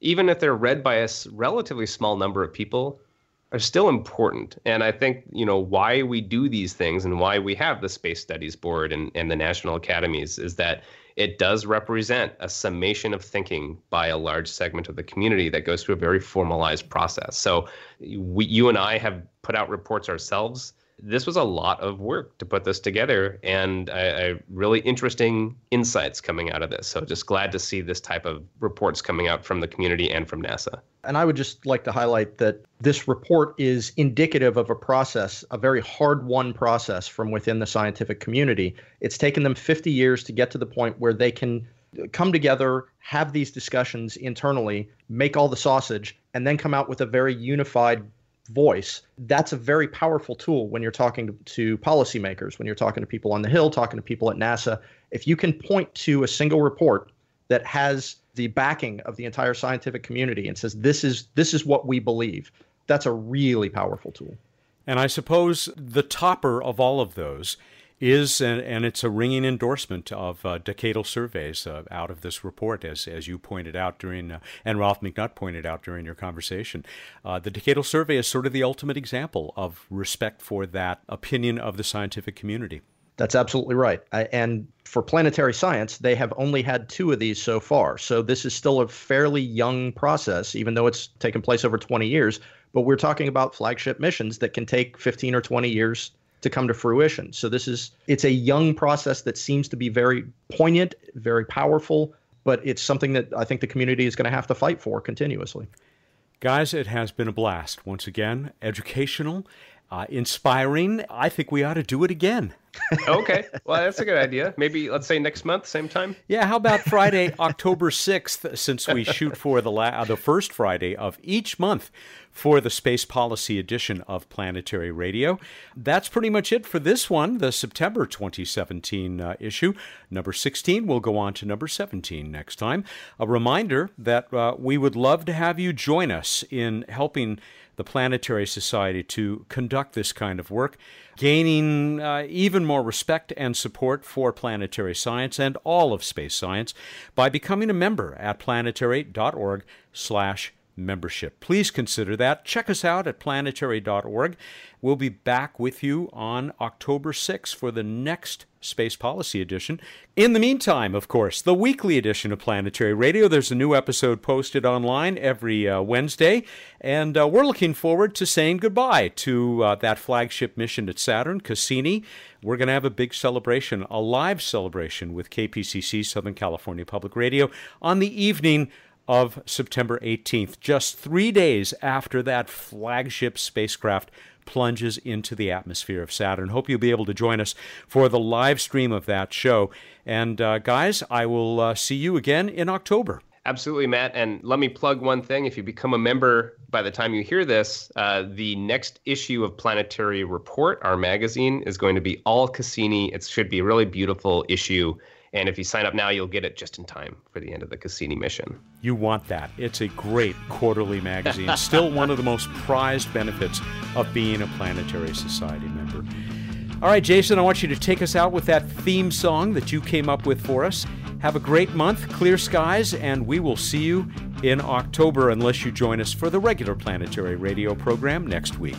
even if they're read by a relatively small number of people, are still important. And I think, you know, why we do these things and why we have the Space Studies Board and, and the National Academies is that it does represent a summation of thinking by a large segment of the community that goes through a very formalized process. So we, you and I have put out reports ourselves. This was a lot of work to put this together, and I, I really interesting insights coming out of this. So just glad to see this type of reports coming out from the community and from NASA. And I would just like to highlight that this report is indicative of a process, a very hard-won process from within the scientific community. It's taken them fifty years to get to the point where they can come together, have these discussions internally, make all the sausage, and then come out with a very unified voice. That's a very powerful tool when you're talking to policymakers, when you're talking to people on the Hill, talking to people at NASA. If you can point to a single report that has the backing of the entire scientific community and says, this is this is what we believe, that's a really powerful tool. And I suppose the topper of all of those is, and, and it's a ringing endorsement of uh, decadal surveys uh, out of this report, as as you pointed out during, uh, and Ralph McNutt pointed out during your conversation. Uh, the decadal survey is sort of the ultimate example of respect for that opinion of the scientific community. That's absolutely right. I, and for planetary science, they have only had two of these so far. So this is still a fairly young process, even though it's taken place over twenty years. But we're talking about flagship missions that can take fifteen or twenty years to come to fruition. So this is, it's a young process that seems to be very poignant, very powerful, but it's something that I think the community is going to have to fight for continuously. Guys, it has been a blast. Once again, educational, uh, inspiring. I think we ought to do it again. Okay. Well, that's a good idea. Maybe let's say next month, same time. Yeah. How about Friday, October sixth, since we shoot for the la- uh, the first Friday of each month for the Space Policy edition of Planetary Radio. That's pretty much it for this one, the September twenty seventeen uh, issue. Number sixteen, we'll go on to number seventeen next time. A reminder that uh, we would love to have you join us in helping the Planetary Society to conduct this kind of work, gaining uh, even more respect and support for planetary science and all of space science by becoming a member at planetary dot org slash membership. Please consider that. Check us out at planetary dot org. We'll be back with you on October sixth for the next Space Policy edition. In the meantime, of course, the weekly edition of Planetary Radio. There's a new episode posted online every uh, Wednesday, and uh, we're looking forward to saying goodbye to uh, that flagship mission at Saturn, Cassini. We're going to have a big celebration, a live celebration with K P C C, Southern California Public Radio, on the evening of September eighteenth, just three days after that flagship spacecraft plunges into the atmosphere of Saturn. Hope you'll be able to join us for the live stream of that show. And uh, guys, I will uh, see you again in October. Absolutely, Matt. And let me plug one thing. If you become a member by the time you hear this, uh, the next issue of Planetary Report, our magazine, is going to be all Cassini. It should be a really beautiful issue. And if you sign up now, you'll get it just in time for the end of the Cassini mission. You want that. It's a great quarterly magazine. Still one of the most prized benefits of being a Planetary Society member. All right, Jason, I want you to take us out with that theme song that you came up with for us. Have a great month, clear skies, and we will see you in October unless you join us for the regular Planetary Radio program next week.